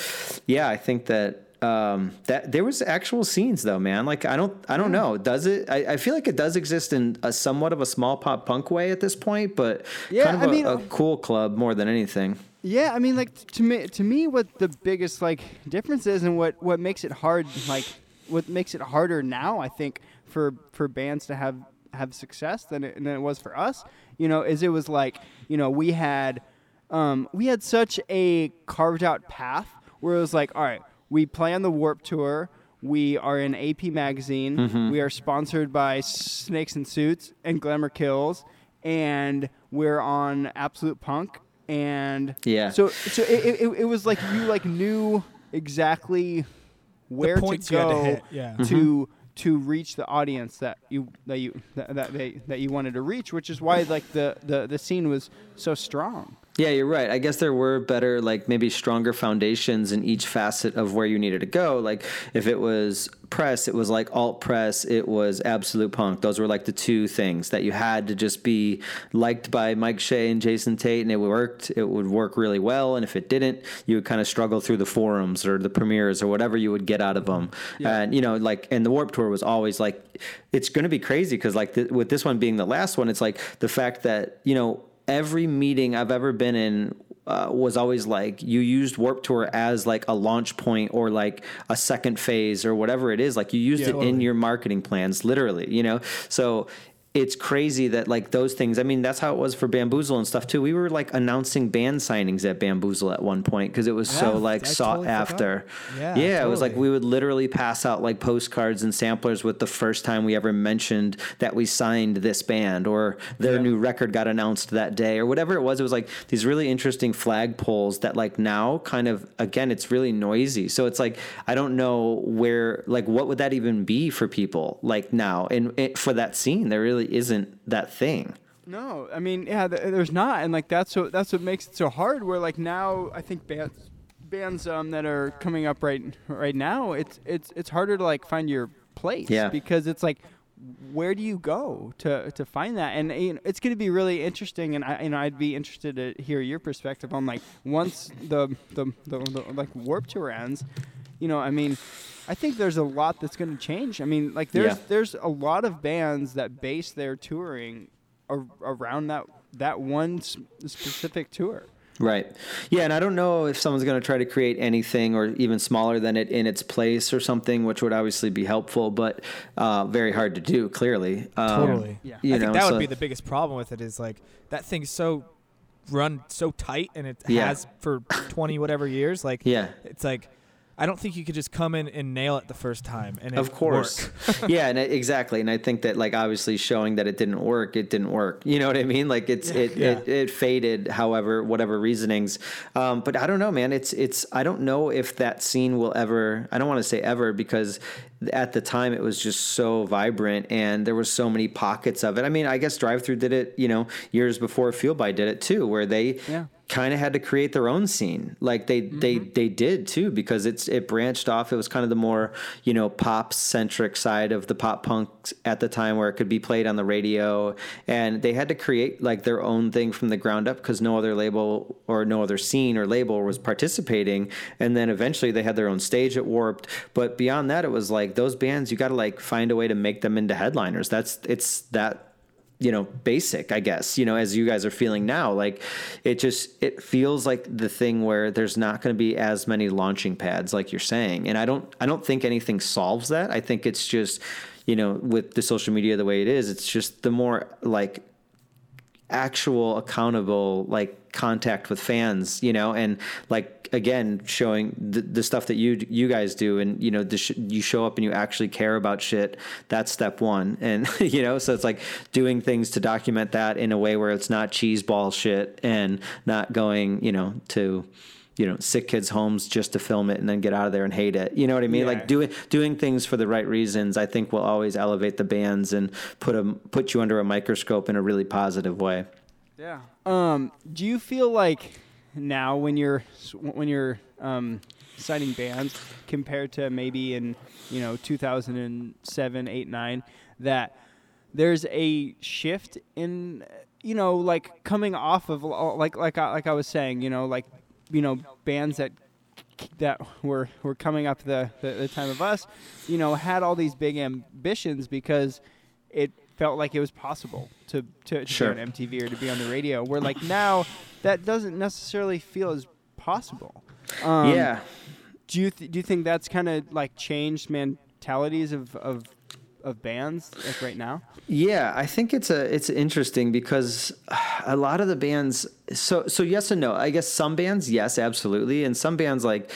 yeah, I think that... Um, that there was actual scenes though, man. Like, I don't, I don't know. Does it, I, I feel like it does exist in a somewhat of a small pop punk way at this point, but yeah, kind of I a, mean, a cool club more than anything. Yeah. I mean, like to me, to me, what the biggest like difference is and what, what makes it hard, like what makes it harder now, I think for, for bands to have, have success than it, than it was for us, you know, is it was like, you know, we had, um, we had such a carved out path where it was like, all right, we play on the Warped Tour. We are in A P Magazine. Mm-hmm. We are sponsored by Snakes in Suits and Glamour Kills, and we're on Absolute Punk. And yeah, so so it it, it was like you like knew exactly where to go to, yeah. to mm-hmm. to reach the audience that you that you that that, they, that you wanted to reach, which is why like the, the, the scene was so strong. Yeah, you're right. I guess there were better, like maybe stronger foundations in each facet of where you needed to go. Like if it was press, it was like alt press, it was Absolute Punk. Those were like the two things that you had to just be liked by Mike Shea and Jason Tate, and it worked. It would work really well. And if it didn't, you would kind of struggle through the forums or the premieres or whatever you would get out of them. Yeah. And, you know, like, and the Warped Tour was always like, it's going to be crazy because like th- with this one being the last one, it's like the fact that, you know, every meeting I've ever been in uh, was always like you used Warped Tour as like a launch point or like a second phase or whatever it is. Like you used yeah, it totally. in your marketing plans, literally, you know? So it's crazy that, like, those things, I mean, that's how it was for Bamboozle and stuff, too. We were, like, announcing band signings at Bamboozle at one point because it was yeah, so, like, I sought totally after. Forgot. Yeah, yeah totally. It was like we would literally pass out, like, postcards and samplers with the first time we ever mentioned that we signed this band or their yeah. new record got announced that day or whatever it was. It was, like, these really interesting flagpoles that, like, now kind of, again, it's really noisy. So it's, like, I don't know where, like, what would that even be for people, like, now? And it, for that scene, there really isn't that thing. No, I mean, yeah, there's not, and like that's what that's what makes it so hard. Where like now, I think bands, bands um, that are coming up right right now, it's it's it's harder to like find your place yeah. because it's like, where do you go to to find that? And you know, it's going to be really interesting. And I, you know, I'd be interested to hear your perspective on like once the the, the, the like Warped Tour ends. You know, I mean, I think there's a lot that's going to change. I mean, like, there's yeah. there's a lot of bands that base their touring ar- around that that one s- specific tour. Right. Yeah, and I don't know if someone's going to try to create anything or even smaller than it in its place or something, which would obviously be helpful, but uh, very hard to do, clearly. Um, totally. Yeah. You I know, think that so. would be the biggest problem with it is, like, that thing's so run so tight, and it yeah. has for twenty-whatever years. Like, yeah. it's like... I don't think you could just come in and nail it the first time. And it of course. Work. yeah, and it, exactly. And I think that, like, obviously showing that it didn't work, it didn't work. You know what I mean? Like, it's yeah. it, yeah. it it faded, however, whatever reasonings. Um, but I don't know, man. It's it's I don't know if that scene will ever, I don't want to say ever, because at the time it was just so vibrant and there was so many pockets of it. I mean, I guess Drive-Thru did it, you know, years before Fueled by did it too, where they yeah. kind of had to create their own scene. Like they, mm-hmm. they, they did too, because it's, it branched off. It was kind of the more, you know, pop centric side of the pop punk at the time where it could be played on the radio, and they had to create like their own thing from the ground up because no other label or no other scene or label was participating. And then eventually they had their own stage at Warped. But beyond that, it was like those bands, you got to like find a way to make them into headliners. That's it's that, you know, basic, I guess, you know, as you guys are feeling now, like it just, it feels like the thing where there's not going to be as many launching pads, like you're saying. And I don't, I don't think anything solves that. I think it's just, you know, with the social media, the way it is, it's just the more like actual accountable, like contact with fans, you know, and like, again, showing the, the stuff that you, you guys do and, you know, the sh- you show up and you actually care about shit. That's step one. And, you know, so it's like doing things to document that in a way where it's not cheese ball shit and not going, you know, to, you know, sick kids' homes just to film it and then get out of there and hate it. You know what I mean? Yeah. Like doing, doing things for the right reasons, I think will always elevate the bands and put a, put you under a microscope in a really positive way. Yeah. Um, do you feel like, now when you're when you're um, signing bands compared to maybe in, you know, two thousand seven, eight, nine, that there's a shift in, you know, like coming off of like like I, like I was saying, you know, like, you know, bands that that were were coming up the, the, the time of us, you know, had all these big ambitions because it felt like it was possible to, to, to sure. be on M T V or to be on the radio, where like now that doesn't necessarily feel as possible. Um, yeah. Do you, th- do you think that's kind of like changed mentalities of, of, of bands like right now? Yeah, I think it's a, it's interesting because a lot of the bands, so, so yes and no, I guess some bands, yes, absolutely. And some bands like,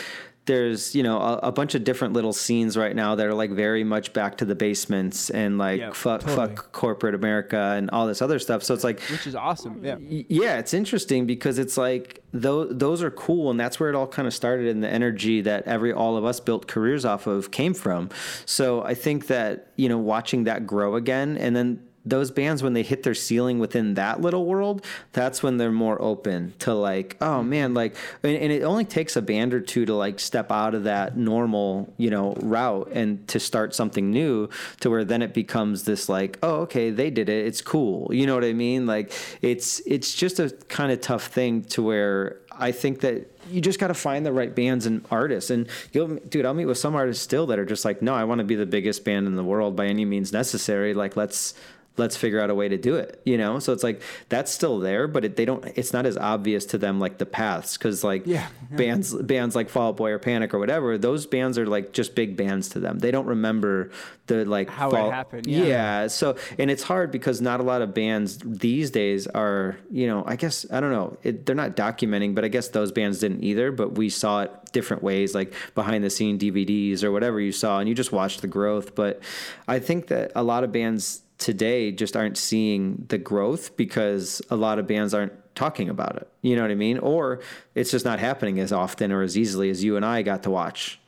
there's, you know, a, a bunch of different little scenes right now that are like very much back to the basements and like yeah, fuck, totally. fuck corporate America and all this other stuff. So it's like, which is awesome. Yeah. Yeah. It's interesting because it's like, those, those are cool. And that's where it all kind of started, and the energy that every, all of us built careers off of came from. So I think that, you know, watching that grow again, and then those bands, when they hit their ceiling within that little world, that's when they're more open to like, oh man, like, and, and it only takes a band or two to like step out of that normal, you know, route and to start something new to where then it becomes this like, oh, okay, they did it. It's cool. You know what I mean? Like it's, it's just a kind of tough thing to where I think that you just got to find the right bands and artists. And you'll, dude, I'll meet with some artists still that are just like, no, I want to be the biggest band in the world by any means necessary. Like let's, let's figure out a way to do it, you know? So it's like, that's still there, but it, they don't, it's not as obvious to them, like the paths. Cause like yeah, yeah. bands, bands like Fall Out Boy or Panic or whatever, those bands are like just big bands to them. They don't remember the like how fall, it happened. Yeah. yeah. So, and it's hard because not a lot of bands these days are, you know, I guess, I don't know, it, they're not documenting, but I guess those bands didn't either, but we saw it different ways, like behind the scene D V Ds or whatever you saw, and you just watched the growth. But I think that a lot of bands today just aren't seeing the growth because a lot of bands aren't talking about it. You know what I mean? Or it's just not happening as often or as easily as you and I got to watch.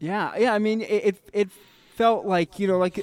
Yeah. Yeah. I mean, it, it, it felt like, you know, like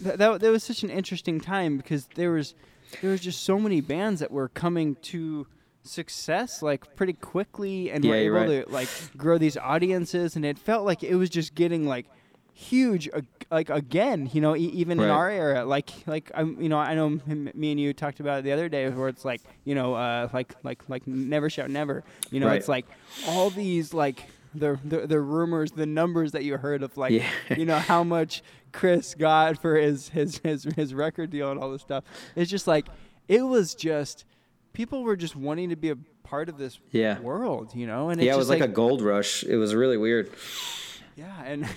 that, that, that was such an interesting time because there was, there was just so many bands that were coming to success like pretty quickly and yeah, were able right. to like grow these audiences, and it felt like it was just getting like huge uh, like again, you know, e- even right. in our era, like like I'm um, you know, I know m- me and you talked about it the other day where it's like, you know, uh like like like Never Shout Never, you know, right. it's like all these like the, the the rumors, the numbers that you heard of like yeah. you know how much Chris got for his, his his his record deal and all this stuff. It's just like it was just people were just wanting to be a part of this yeah. world, you know? And it's yeah, it was like, like a gold rush. It was really weird. Yeah, and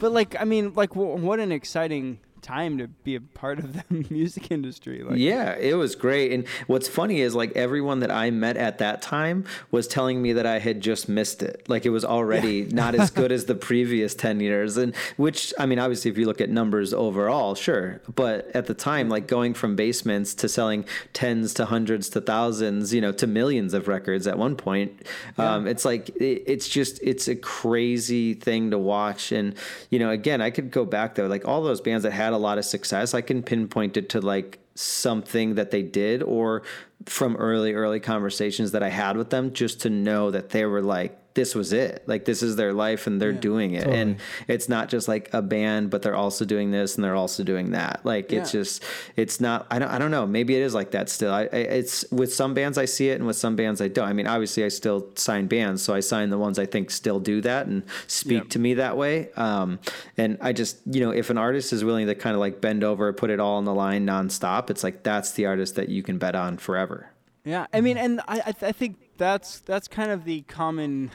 but like, I mean, like, w- what an exciting time to be a part of the music industry. Like, yeah, it was great. And what's funny is like everyone that I met at that time was telling me that I had just missed it. Like it was already yeah. not as good as the previous ten years. And which, I mean, obviously if you look at numbers overall, sure. But at the time, like going from basements to selling tens to hundreds to thousands, you know, to millions of records at one point, yeah. um, it's like, it, it's just, it's a crazy thing to watch. And, you know, again, I could go back though, like all those bands that had a lot of success, I can pinpoint it to like something that they did or from early, early conversations that I had with them just to know that they were like, this was it. Like, this is their life and they're yeah, doing it. Totally. And it's not just like a band, but they're also doing this and they're also doing that. Like, yeah. it's just, it's not, I don't, I don't know. Maybe it is like that still. I, I, it's with some bands I see it and with some bands I don't. I mean, obviously I still sign bands. So I sign the ones I think still do that and speak yep. to me that way. Um, and I just, you know, if an artist is willing to kind of like bend over, put it all on the line nonstop, it's like, that's the artist that you can bet on forever. Yeah. I mean, and I, I, th- I think, That's that's kind of the common,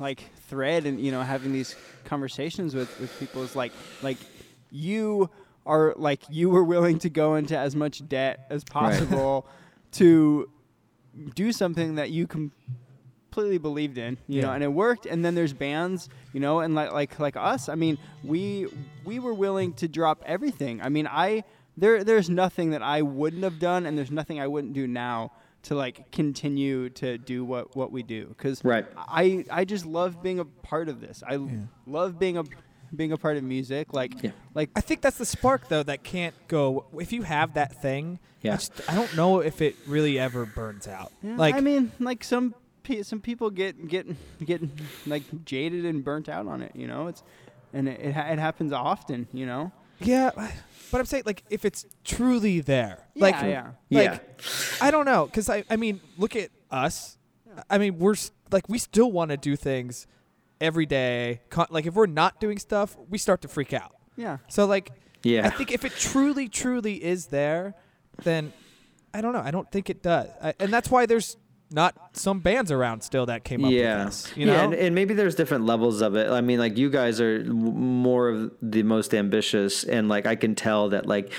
like, thread, and you know, having these conversations with, with people is like like you are like you were willing to go into as much debt as possible right. to do something that you com- completely believed in, you yeah. know, and it worked. And then there's bands, you know, and like like like us. I mean, we we were willing to drop everything. I mean, I there there's nothing that I wouldn't have done, and there's nothing I wouldn't do now to like continue to do what, what we do. Because right. I, I just love being a part of this. I yeah. love being a being a part of music. Like, yeah. like I think that's the spark, though, that can't go. If you have that thing, yeah. just, I don't know if it really ever burns out. Yeah, like I mean, like some pe- some people get, get, get like jaded and burnt out on it, you know? It's And it, it, ha- it happens often, you know? Yeah, but I'm saying, like, if it's truly there. Yeah, like, yeah. Like, yeah. I don't know, because, I, I mean, look at us. Yeah. I mean, we're, like, we still want to do things every day. Con- like, if we're not doing stuff, we start to freak out. Yeah. So, like, yeah. I think if it truly, truly is there, then, I don't know. I don't think it does. I, and that's why there's... not some bands around still that came up yeah. with this, you know? Yeah, and, and maybe there's different levels of it. I mean, like, you guys are more of the most ambitious, and, like, I can tell that, like,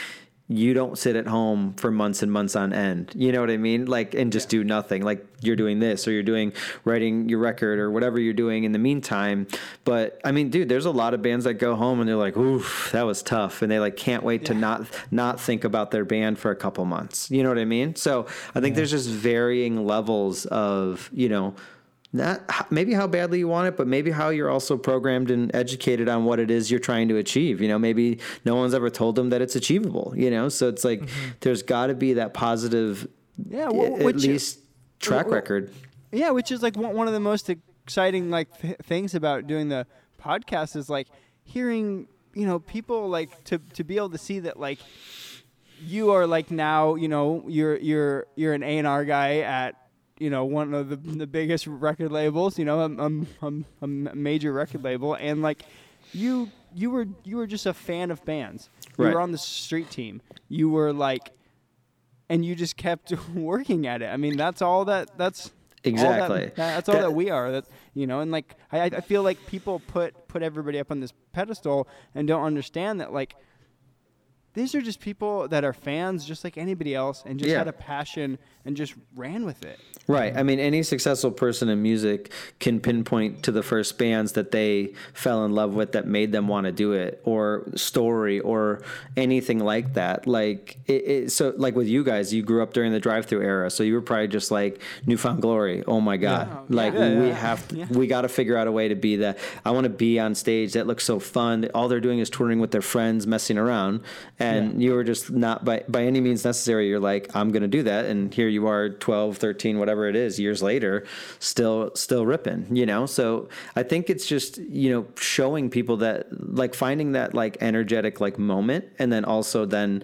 you don't sit at home for months and months on end, you know what I mean? Like, and just yeah. do nothing. Like, you're doing this or you're doing writing your record or whatever you're doing in the meantime. But I mean, dude, there's a lot of bands that go home and they're like, oof, that was tough. And they like, can't wait yeah. to not, not think about their band for a couple months. You know what I mean? So I think yeah. there's just varying levels of, you know, not maybe how badly you want it, but maybe how you're also programmed and educated on what it is you're trying to achieve. You know, maybe no one's ever told them that it's achievable, you know? So it's like, mm-hmm. there's gotta be that positive, yeah, well, at least track well, record. Yeah. Which is like one of the most exciting like th- things about doing the podcast is like hearing, you know, people like to, to be able to see that like you are like now, you know, you're, you're, you're an A and R guy at, you know, one of the, the biggest record labels, you know, a, a, a, a major record label. And like you, you were, you were just a fan of bands. You right. were on the street team. You were like, and you just kept working at it. I mean, that's all that. That's exactly. All that, that's all that, that we are. That you know, and like I, I feel like people put put everybody up on this pedestal and don't understand that like. These are just people that are fans just like anybody else and just yeah. had a passion and just ran with it. Right. I mean, any successful person in music can pinpoint to the first bands that they fell in love with that made them want to do it, or story or anything like that. Like it, it, so like with you guys, you grew up during the drive-thru era. So you were probably just like New Found Glory. Oh my God. Yeah, like yeah, we yeah. have, to, yeah. we got to figure out a way to be that. I want to be on stage. That looks so fun. All they're doing is touring with their friends, messing around. And yeah. you were just not by, by any means necessary. You're like, I'm going to do that. And here you are twelve, thirteen, whatever it is, years later, still, still ripping, you know? So I think it's just, you know, showing people that like finding that like energetic, like moment. And then also then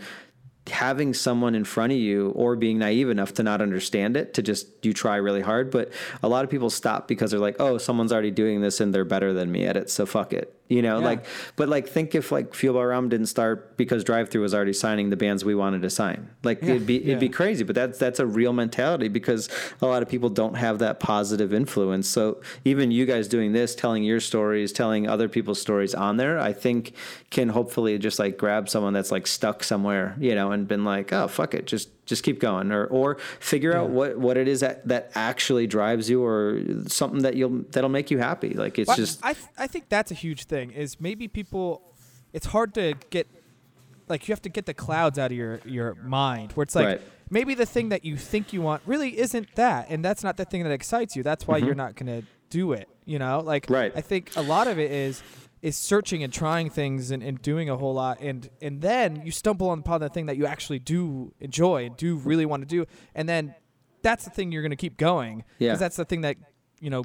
having someone in front of you or being naive enough to not understand it, to just, you try really hard. But a lot of people stop because they're like, oh, someone's already doing this and they're better than me at it. So fuck it. You know, yeah. like, but like, think if like Fueled by Ramen didn't start because Drive-Thru was already signing the bands we wanted to sign. Like yeah, it'd be, yeah. it'd be crazy, but that's, that's a real mentality because a lot of people don't have that positive influence. So even you guys doing this, telling your stories, telling other people's stories on there, I think can hopefully just like grab someone that's like stuck somewhere, you know, and been like, oh, fuck it. Just, just keep going or, or figure yeah. out what, what it is that, that actually drives you or something that you'll, that'll make you happy. Like it's well, just, I, th- I think that's a huge thing. Is maybe people, it's hard to get, like you have to get the clouds out of your, your mind where it's like right. maybe the thing that you think you want really isn't that, and that's not the thing that excites you. That's why mm-hmm. you're not going to do it, you know? Like right. I think a lot of it is is searching and trying things and, and doing a whole lot, and, and then you stumble upon the thing that you actually do enjoy and do really want to do, and then that's the thing you're going to keep going because yeah. that's the thing that, you know,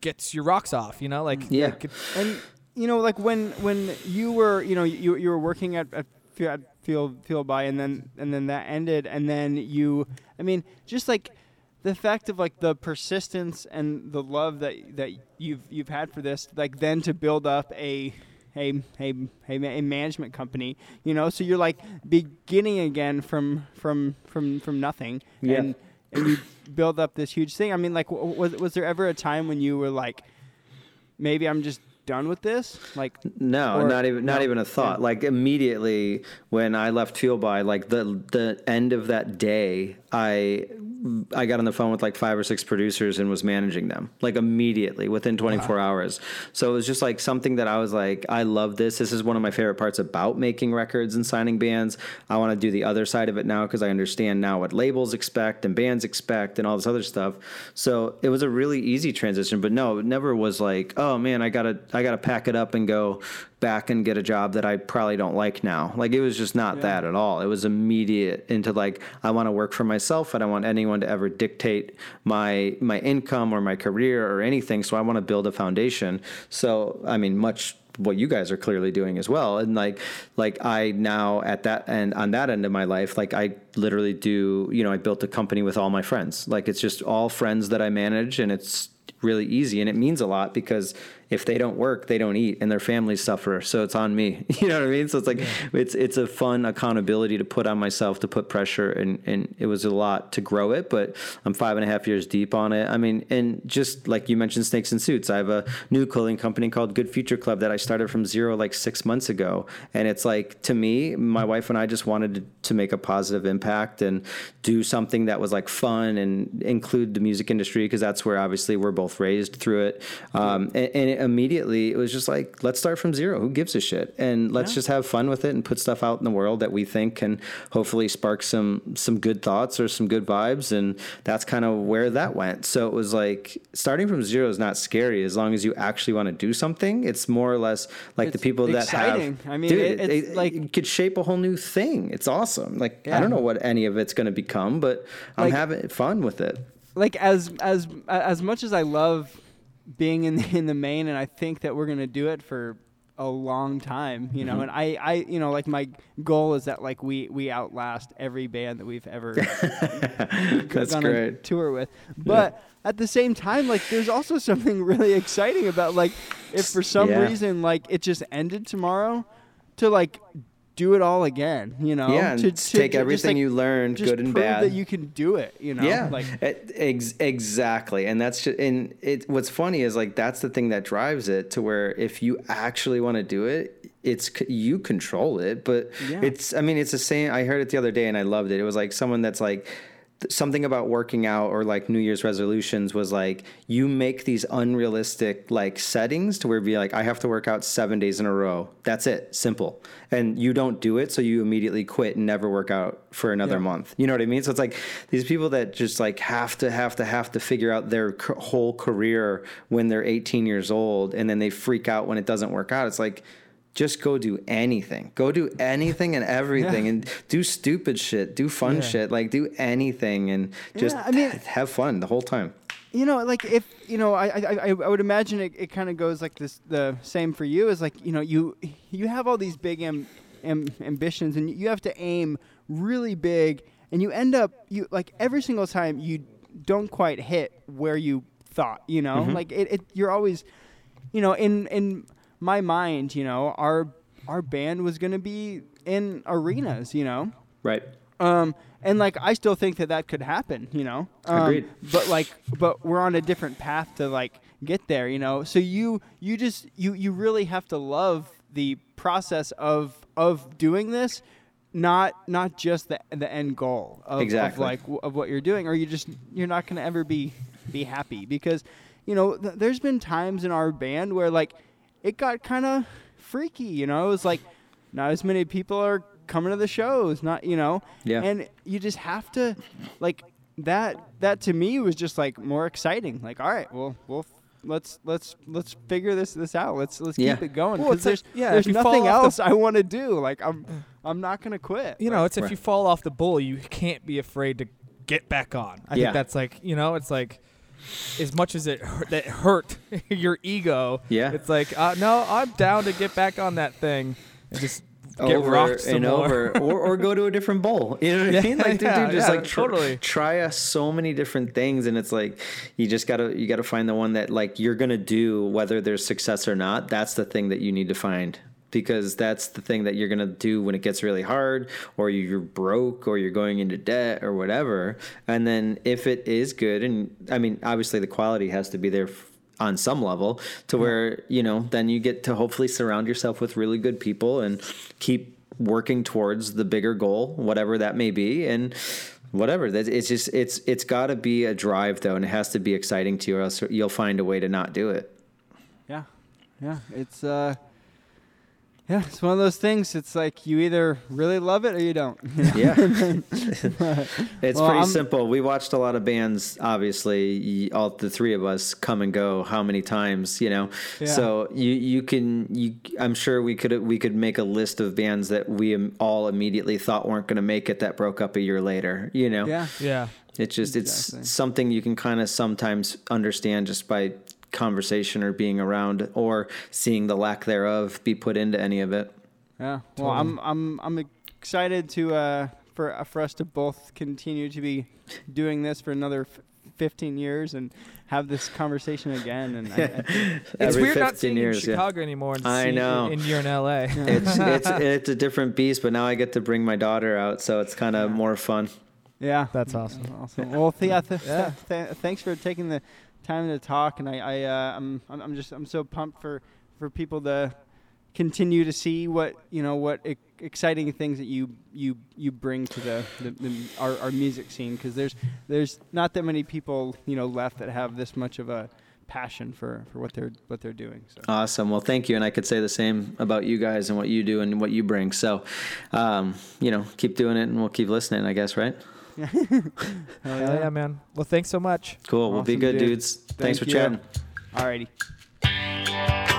gets your rocks off, you know? Like yeah. Like, and you know, like when, when you were, you know, you you were working at at, at Fueled, Fueled by, and then and then that ended, and then you, I mean, just like the fact of like the persistence and the love that that you've you've had for this, like then to build up a a a a management company, you know, so you're like beginning again from from from from nothing, yeah. and and you build up this huge thing. I mean, like, was was there ever a time when you were like, maybe I'm just done with this? Like no, or, not even not no. even a thought. Like immediately when I left Fueled by, like the the end of that day, I I got on the phone with like five or six producers and was managing them like immediately within twenty-four wow. hours. So it was just like something that I was like, I love this. This is one of my favorite parts about making records and signing bands. I want to do the other side of it now because I understand now what labels expect and bands expect and all this other stuff. So it was a really easy transition, but no, it never was like, oh man, I gotta, I gotta pack it up and go back and get a job that I probably don't like now. Like it was just not yeah. that at all. It was immediate into like, I want to work for myself. I don't want anyone to ever dictate my, my income or my career or anything. So I want to build a foundation. So, I mean, much what you guys are clearly doing as well. And like, like I now at that end, on that end of my life, like I literally do, you know, I built a company with all my friends. Like it's just all friends that I manage, and it's really easy, and it means a lot because if they don't work, they don't eat, and their families suffer. So it's on me. You know what I mean? So it's like, it's, it's a fun accountability to put on myself, to put pressure. And, and it was a lot to grow it, but I'm five and a half years deep on it. I mean, and just like you mentioned, Snakes and Suits, I have a new clothing company called Good Future Club that I started from zero, like six months ago. And it's like, to me, my wife and I just wanted to, to make a positive impact and do something that was like fun and include the music industry, 'cause that's where obviously we're both raised through it. Um, and, and it, immediately it was just like, let's start from zero. Who gives a shit? And let's yeah. just have fun with it and put stuff out in the world that we think can hopefully spark some, some good thoughts or some good vibes. And that's kind of where that went. So it was like starting from zero is not scary as long as you actually want to do something. It's more or less like it's the people exciting. that have, I mean, dude, it, it's it, like it could shape a whole new thing. It's awesome. Like, yeah. I don't know what any of it's going to become, but I'm like, having fun with it. Like as, as, as much as I love being in the, in the Maine, and I think that we're going to do it for a long time, you know, mm-hmm. and I, I, you know, like my goal is that like we, we outlast every band that we've ever That's gone great. on a tour with. But yeah. at the same time, like there's also something really exciting about like if for some yeah. reason, like it just ended tomorrow, to like do it all again, you know? Yeah, and to, to, take to, everything like, you learned, good and bad. That you can do it, you know? Yeah, like, ex- exactly. And that's just, and it, what's funny is, like, that's the thing that drives it to where if you actually want to do it, it's, you control it. But yeah. it's, I mean, it's the same. I heard it the other day and I loved it. It was like someone that's like, something about working out or like New Year's resolutions was like, you make these unrealistic like settings to where it'd be like, I have to work out seven days in a row. That's it. Simple. And you don't do it. So you immediately quit and never work out for another yeah. month. You know what I mean? So it's like these people that just like have to, have to, have to figure out their c- whole career when they're eighteen years old. And then they freak out when it doesn't work out. It's like, just go do anything. Go do anything and everything, yeah. and do stupid shit, do fun yeah. shit, like do anything, and just yeah, I mean, have fun the whole time. You know, like if you know, I I I would imagine it, it kind of goes like this. The same for you is like you know you you have all these big am, am, ambitions, and you have to aim really big, and you end up you like every single time you don't quite hit where you thought. You know, mm-hmm. like it, it. You're always, you know, in in. my mind, you know, our our band was going to be in arenas, you know? Right. Um, and, like, I still think that that could happen, you know? Um, Agreed. But, like, but we're on a different path to, like, get there, you know? So you you just, you, you really have to love the process of of doing this, not not just the the end goal of, exactly. of like, w- of what you're doing, or you just, you're not going to ever be, be happy. Because, you know, th- there's been times in our band where, like, it got kind of freaky, you know? It was like not as many people are coming to the shows, not, you know? Yeah. And you just have to, like, that that to me was just, like, more exciting. Like, all right, well, we'll let's let's let's figure this this out. Let's let's yeah. keep it going. Well, it's there's, like, yeah, there's nothing else the, I want to do. Like, I'm I'm not going to quit. You know, like, it's right. if you fall off the bull, you can't be afraid to get back on. I yeah. think that's, like, you know, it's like, as much as it hurt, that hurt your ego, yeah. it's like, uh, no, I'm down to get back on that thing and just get over rocked some and more. Over, or, or go to a different bowl. You know what yeah, I mean? Like, dude, yeah, dude just yeah, like tr- totally. try uh, so many different things, and it's like you just gotta you gotta find the one that like you're gonna do, whether there's success or not. That's the thing that you need to find. Because that's the thing that you're going to do when it gets really hard, or you're broke, or you're going into debt, or whatever. And then if it is good, and I mean, obviously the quality has to be there on some level to where, you know, then you get to hopefully surround yourself with really good people and keep working towards the bigger goal, whatever that may be. And whatever, it's just, it's, it's got to be a drive though. And it has to be exciting to you, or else you'll find a way to not do it. Yeah. Yeah. It's, uh, Yeah, it's one of those things. It's like you either really love it or you don't. You know? Yeah. It's well, pretty I'm, simple. We watched a lot of bands, obviously, all the three of us come and go how many times, you know? Yeah. So you, you can, you, I'm sure we could we could make a list of bands that we all immediately thought weren't going to make it that broke up a year later, you know? Yeah. Yeah. It's just, exactly. it's something you can kind of sometimes understand just by conversation or being around or seeing the lack thereof be put into any of it. Yeah. Well, I'm I'm I'm excited to uh, for uh, for us to both continue to be doing this for another f- fifteen years and have this conversation again. And I, I it's every weird not seeing years, in Chicago yeah. anymore. And I know. And you're in L A. Yeah. It's it's it's a different beast, but now I get to bring my daughter out, so it's kind of yeah. more fun. Yeah. That's awesome. That's awesome. Yeah. Well, th- yeah, th- yeah. Th- th- th- thanks for taking the time to talk, and I, I uh, I'm, I'm just, I'm so pumped for, for people to continue to see what, you know, what e- exciting things that you, you, you bring to the, the, the our, our music scene, because there's, there's not that many people, you know, left that have this much of a passion for, for what they're, what they're doing. So. Awesome. Well, thank you, and I could say the same about you guys and what you do and what you bring. So, um, you know, keep doing it, and we'll keep listening, I guess, right? Yeah. Hell yeah, man. Well, thanks so much. Cool. Awesome, we'll be good, dude. dudes. Thank thanks for you. chatting. Alrighty.